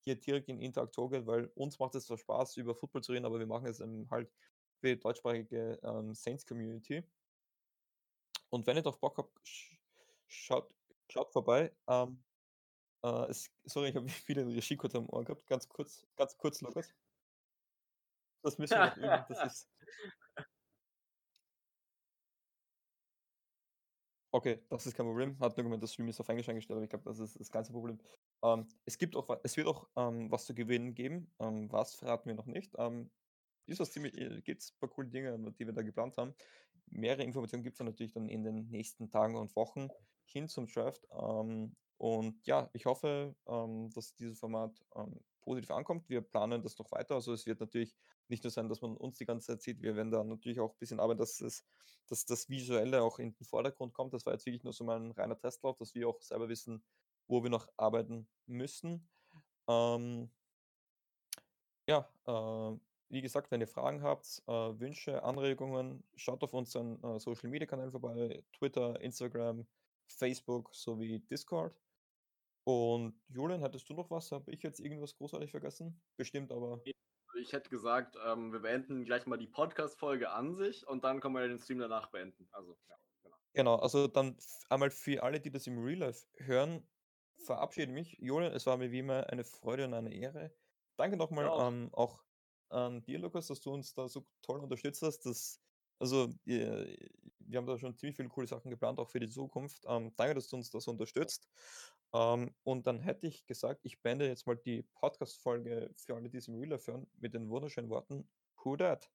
hier direkt in Interaktion gehen, weil uns macht es zwar Spaß, über Football zu reden, aber wir machen es ähm, halt für die deutschsprachige ähm, Saints-Community. Und wenn ihr doch Bock habt, sch- schaut, schaut vorbei. Ähm, äh, es, sorry, ich habe wieder den Regie-Code am Ohr gehabt, ganz kurz, ganz kurz, Lukas. Das müssen wir noch üben. Das ist... Okay, das ist kein Problem. Hat nur gemeint, das Stream ist auf Englisch eingestellt, aber ich glaube, das ist das ganze Problem. Ähm, es gibt auch, es wird auch ähm, was zu gewinnen geben. Ähm, was verraten wir noch nicht. Ähm, ist was ziemlich, gibt es ein paar coole Dinge, die wir da geplant haben. Mehrere Informationen gibt es dann natürlich dann in den nächsten Tagen und Wochen hin zum Draft. Ähm, und ja, ich hoffe, ähm, dass dieses Format ähm, positiv ankommt. Wir planen das noch weiter. Also es wird natürlich nicht nur sein, dass man uns die ganze Zeit sieht, wir werden da natürlich auch ein bisschen arbeiten, dass, es, dass das Visuelle auch in den Vordergrund kommt. Das war jetzt wirklich nur so mal ein reiner Testlauf, dass wir auch selber wissen, wo wir noch arbeiten müssen. Ähm, ja, äh, wie gesagt, wenn ihr Fragen habt, äh, Wünsche, Anregungen, schaut auf unseren äh, Social-Media-Kanälen vorbei, Twitter, Instagram, Facebook sowie Discord. Und Julian, hattest du noch was? Habe ich jetzt irgendwas großartig vergessen? Bestimmt, aber... Ich hätte gesagt, ähm, wir beenden gleich mal die Podcast-Folge an sich und dann können wir den Stream danach beenden. Also, ja, genau. Genau, also dann f- einmal für alle, die das im Real Life hören, verabschiede mich. Julian, es war mir wie immer eine Freude und eine Ehre. Danke nochmal ja. ähm, auch an dir, Lukas, dass du uns da so toll unterstützt hast. Dass, also, wir, wir haben da schon ziemlich viele coole Sachen geplant, auch für die Zukunft. Ähm, danke, dass du uns da so unterstützt. Um, und dann hätte ich gesagt, ich beende jetzt mal die Podcast-Folge für alle, die es im Real Life hören, mit den wunderschönen Worten, who dat?